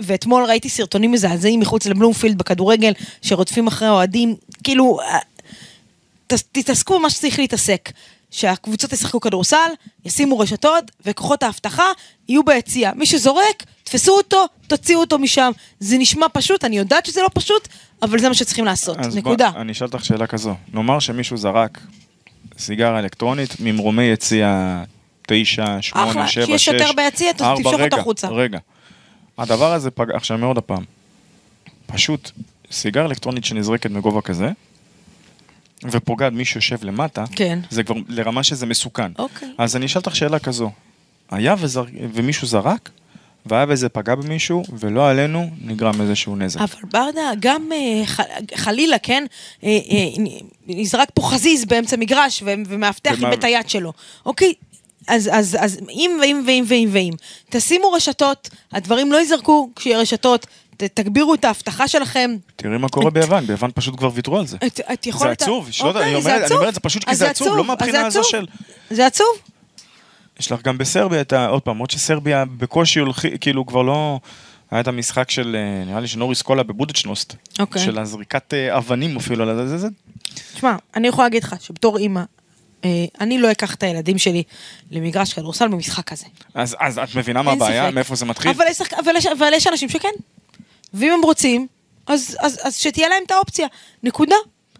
ואתמול ראיתי סרטונים מזעזעים מחוץ לבלומפילד בכדורגל שרודפים אחרי אוהדים, כאילו תתעסקו במה שצריך להתעסק, שהקבוצות ישחקו כדורסל, ישימו רשתות, וכוחות ההבטחה יהיו ביציאה. מי שזורק, תפסו אותו, תוציאו אותו משם. זה נשמע פשוט, אני יודעת שזה לא פשוט, אבל זה מה שצריכים לעשות. נקודה. בוא, אני אשאל אותך שאלה כזו. נאמר שמישהו זרק סיגר אלקטרונית ממרומי יציאה תשע, שמונה, שבע, שש. אחלה, כי יש יותר בעצי, אתה תפשור אותה חוצה. רגע, הדבר הזה פגע, עכשיו מאוד הפעם, פשוט סיגר אלקטרונית שנזרקת מגובה כזה, ופוגעת מי שיושב למטה, כן. זה כבר לרמה שזה מסוכן. אוקיי. אז אני אשאל אותך שאלה כזו, היה וזר... ומישהו זרק, והיה בזה פגע במישהו, ולא עלינו נגרם איזשהו נזק. אבל ברדה, גם חלילה, כן, נזרק פה חזיז באמצע מגרש, ומאבטח עם בית היד שלו. אוקיי, אז אם ואם ואם ואם ואם. תשימו רשתות, הדברים לא יזרקו כשיהיה רשתות, תגבירו את ההבטחה שלכם. תראי מה קורה ביוון, ביוון פשוט כבר ויתרו על זה. זה עצוב, אני אומר את זה פשוט כי זה עצוב, לא מהבחינה הזו של... זה עצוב? יש לך גם בסרביה, עוד פעם, עוד שסרביה בקושי, כאילו כבר לא, היה את המשחק של, נראה לי שנוריס קולה בבודצ'נוסט, של הזריקת אבנים אפילו, תשמע, אני יכולה להגיד לך, שבתור אימא, אני לא אקח את הילדים שלי למגרש כדורסל במשחק הזה. אז את מבינה מה הבעיה, מאיפה זה מתחיל? אבל יש אנשים שכן, ואם הם רוצים, אז שתהיה להם את האופציה, נקודה.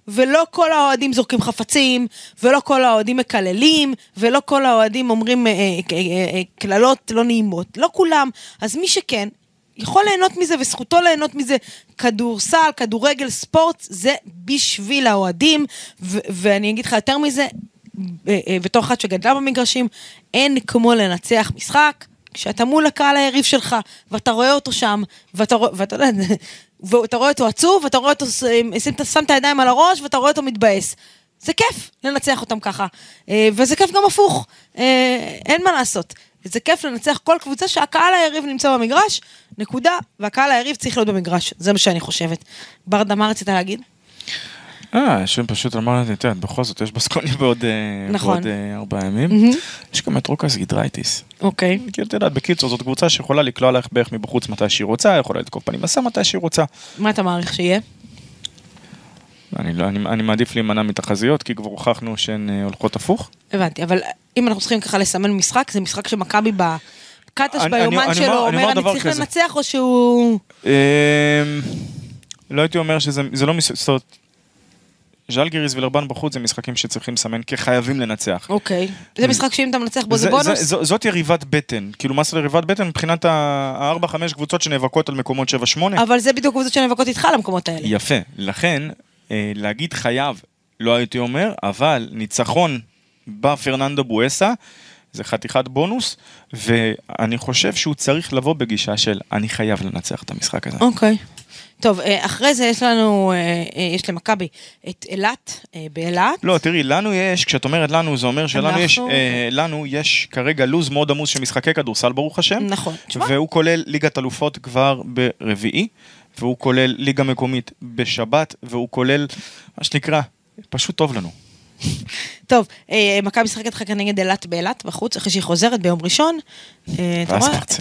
ולא כל האוהדים זורקים חפצים, ולא כל האוהדים מקללים, ולא כל האוהדים אומרים קללות לא נעימות, לא כולם. אז מי שכן, יכול ליהנות מזה, וזכותו ליהנות מזה, כדורסל, כדורגל, ספורט, זה בשביל האוהדים, ואני אגיד לך יותר מזה, בתור אחת שגדלה במגרשים, אין כמו לנצח משחק, כשאתה מול הקהל היריב שלך, ואתה רואה אותו שם, ואתה רואה... ואתה רואה אותו עצוב, ואתה רואה אותו, שם את הידיים על הראש, ואתה רואה אותו מתבאס. זה כיף לנצח אותם ככה. וזה כיף גם הפוך. אין מה לעשות. זה כיף לנצח כל קבוצה שהקהל היריב נמצא במגרש, נקודה, והקהל היריב צריך להיות במגרש. זה מה שאני חושבת. ברדה, מה רצית להגיד? אה, שם פשוט אמרתי, תראה, בכל זאת, יש בסקוניה בעוד ארבעה ימים. יש גם את רוקס גידרייטיס. אוקיי. כאילו, אתה יודעת, בקיצור, זאת קבוצה שיכולה לקלוע לך בערך מבחוץ מתי שהיא רוצה, יכולה לתקוף פנים מסע מתי שהיא רוצה. מה אתה מעריך שיהיה? אני מעדיף להימנע מתחזיות, כי כבר הוכחנו שהן הולכות הפוך. הבנתי, אבל אם אנחנו צריכים ככה לסמן משחק, זה משחק שמכבי בקטש ביומן שלו, אומר, אני צריך לנצח, או שהוא... לא הייתי אומר שזה לא מסוג... ז'לגיריס ולרבן בחוץ זה משחקים שצריכים לסמן כחייבים לנצח. אוקיי. זה משחק שאם אתה מנצח בו זה בונוס? זאת יריבת בטן. כאילו מה זה יריבת בטן? מבחינת ה-ארבע חמש קבוצות שנאבקות על מקומות שבע שמונה. אבל זה בדיוק קבוצות שנאבקות איתך על המקומות האלה. יפה. לכן, להגיד חייב, לא הייתי אומר, אבל ניצחון בפרננדו בואסה, זה חתיכת בונוס, ואני חושב שהוא צריך לבוא בגישה של אני חייב לנצח את המשחק הזה. אוקיי. טוב, אחרי זה יש לנו, יש למכבי את אלת, באלת. לא, תראי, לנו יש, כשאת אומרת לנו, זה אומר שלנו אנחנו... יש, לנו יש כרגע לוז מאוד עמוס שמשחקי כדורסל, ברוך השם. נכון. והוא כולל ליגת אלופות כבר ברביעי, והוא כולל ליגה מקומית בשבת, והוא כולל, מה שנקרא, פשוט טוב לנו. טוב, מכבי משחקת חכה נגד אלת באלת בחוץ, אחרי שהיא חוזרת ביום ראשון. אתה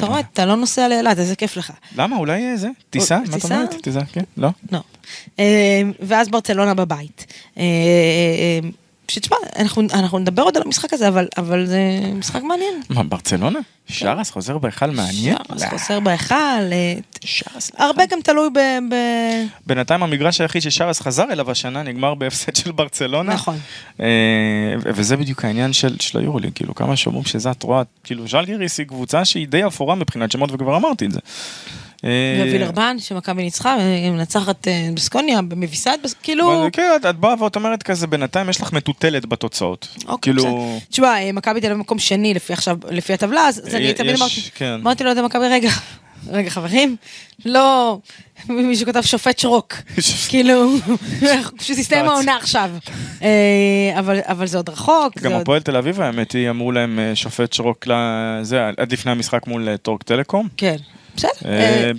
רואה, אתה לא נוסע לאלת, איזה כיף לך. למה? אולי זה? טיסה? מה אתה אומרת? טיסה, כן? לא? לא. ואז ברצלונה בבית. שתשמע, אנחנו נדבר עוד על המשחק הזה, אבל זה משחק מעניין. מה, ברצלונה? שרס חוזר בהיכל מעניין? שרס חוזר בהיכל. הרבה גם תלוי ב... בינתיים המגרש היחיד ששרס חזר אליו השנה נגמר בהפסד של ברצלונה. נכון. וזה בדיוק העניין של היורוליג, כאילו כמה שאומרים שזה את רואה, כאילו ז'לגיריס היא קבוצה שהיא די אפורה מבחינת שמות וכבר אמרתי את זה. ווילרבן שמכבי ניצחה מנצחת בסקוניה במביסת כאילו את באה ואת אומרת כזה בינתיים יש לך מטוטלת בתוצאות כאילו תשמע מכבי תל אביב במקום שני לפי הטבלה אז אני תמיד אמרתי לו את המכבי רגע רגע חברים לא מישהו כתב שופט שרוק כאילו שתסתיים העונה עכשיו אבל זה עוד רחוק גם הפועל תל אביב האמת היא אמרו להם שופט שרוק עד לפני המשחק מול טורק טלקום כן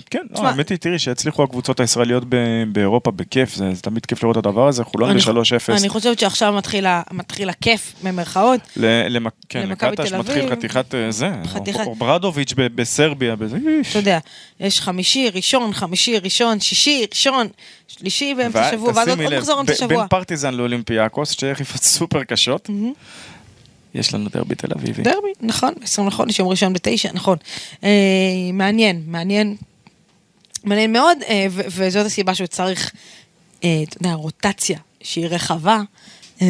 כן, האמת היא, תראי שהצליחו הקבוצות הישראליות באירופה בכיף, זה תמיד כיף לראות את הדבר הזה, חולון ב-שלוש אפס. אני חושבת שעכשיו מתחיל הכיף ממרכאות. כן, לקטש מתחיל חתיכת זה, אוברדוביץ' בסרביה. אתה יודע, יש חמישי, ראשון, חמישי, ראשון, שישי, ראשון, שלישי באמצע שבוע, ואז עוד מחזור באמצע שבוע. בין פרטיזן לאולימפיאקוס, שייכיפות סופר קשות. יש לנו דרבי תל אביבי. דרבי, נכון, עשרים נכון, יש יום ראשון בתשע, נכון. אה, מעניין, מעניין, מעניין מאוד, אה, ו- וזאת הסיבה שהוא צריך, אה, אתה יודע, רוטציה שהיא רחבה, אה,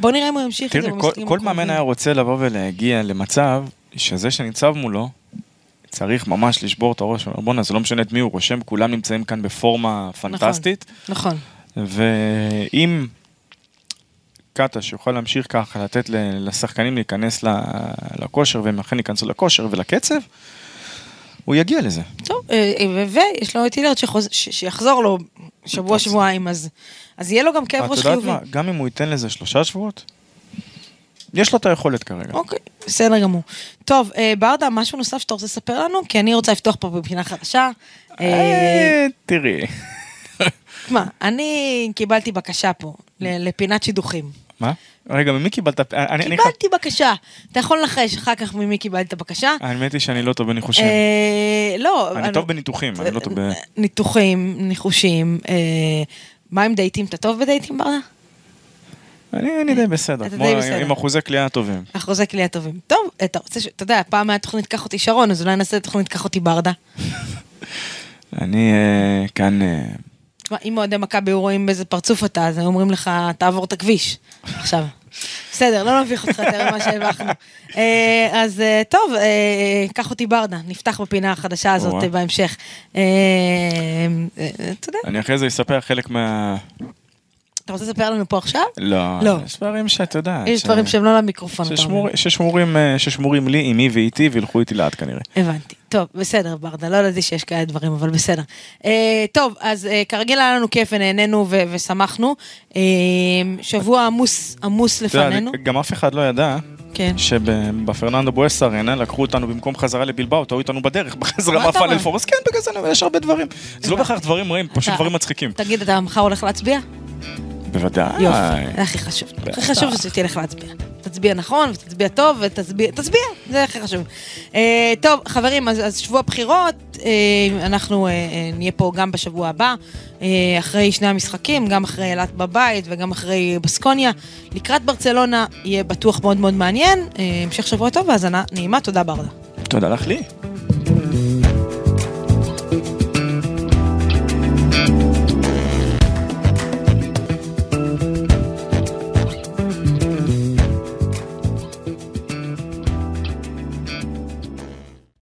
בוא נראה אם הוא ימשיך את זה. כל מאמן היה רוצה לבוא ולהגיע למצב שזה שניצב מולו, צריך ממש לשבור את הראש. בונה, זה לא משנה את מי הוא רושם, כולם נמצאים כאן בפורמה פנטסטית. נכון. ואם קאטה שיוכל להמשיך ככה, לתת לשחקנים להיכנס לכושר, והם אכן ייכנסו לכושר ולקצב, הוא יגיע לזה. טוב, ויש לו את הילד שיחזור לו שבוע שבועיים, אז יהיה לו גם כאב ראש חיובי. גם אם הוא ייתן לזה שלושה שבועות, יש לו את היכולת כרגע. אוקיי, בסדר גמור. טוב, ברדה, משהו נוסף שאתה רוצה לספר לנו? כי אני רוצה לפתוח פה בבחינה חדשה. תראי. מה, אני קיבלתי בקשה פה, לפינת שידוכים. מה? רגע, ממי קיבלת? קיבלתי בקשה. אתה יכול לנחש אחר כך ממי קיבלת בקשה? האמת היא שאני לא טוב בניחושים. לא. אני טוב בניתוחים, אני לא טוב ב... ניתוחים, ניחושים. מה עם דייטים? אתה טוב בדייטים, ברדה? אני די בסדר, עם אחוזי קליעה טובים. אחוזי קליעה טובים. טוב, אתה רוצה, אתה יודע, פעם מהתוכנית קח אותי שרון, אז אולי נעשה את התוכנית קח אותי ברדה. אני כאן... אם מועדי מכבי רואים באיזה פרצוף אתה, אז אומרים לך, תעבור את הכביש. עכשיו. בסדר, לא נביך אותך יותר ממה שהבחנו. אז טוב, קח אותי ברדה, נפתח בפינה החדשה הזאת בהמשך. תודה. אני אחרי זה אספר חלק מה... אתה רוצה לספר לנו פה עכשיו? לא, יש דברים שאתה יודעת. יש דברים שהם לא למיקרופון. ששמורים לי, אימי ואיתי, והלכו איתי לעד כנראה. הבנתי. טוב, בסדר, ברדה, לא ידעתי שיש כאלה דברים, אבל בסדר. טוב, אז כרגיל היה לנו כיף, ונהנינו ושמחנו. שבוע עמוס לפנינו. גם אף אחד לא ידע שבפרננדו בואס ארנה לקחו אותנו במקום חזרה לבילבאו, טעו איתנו בדרך, בחזרה מאפל אלפורס. כן, בגלל זה יש הרבה דברים. זה לא בהכרח דברים רעים, פשוט דברים מצחיקים. תגיד, אתה מחר הולך להצביע? בוודאי. יופי, זה הכי חשוב. הכי חשוב זה שתהיה לך להצביע. תצביע נכון, ותצביע טוב, ותצביע, תצביע, זה הכי חשוב. טוב, חברים, אז שבוע בחירות, אנחנו נהיה פה גם בשבוע הבא, אחרי שני המשחקים, גם אחרי אילת בבית, וגם אחרי בסקוניה. לקראת ברצלונה יהיה בטוח מאוד מאוד מעניין. המשך שבוע טוב, והזנה נעימה, תודה ברדה. תודה לך לי.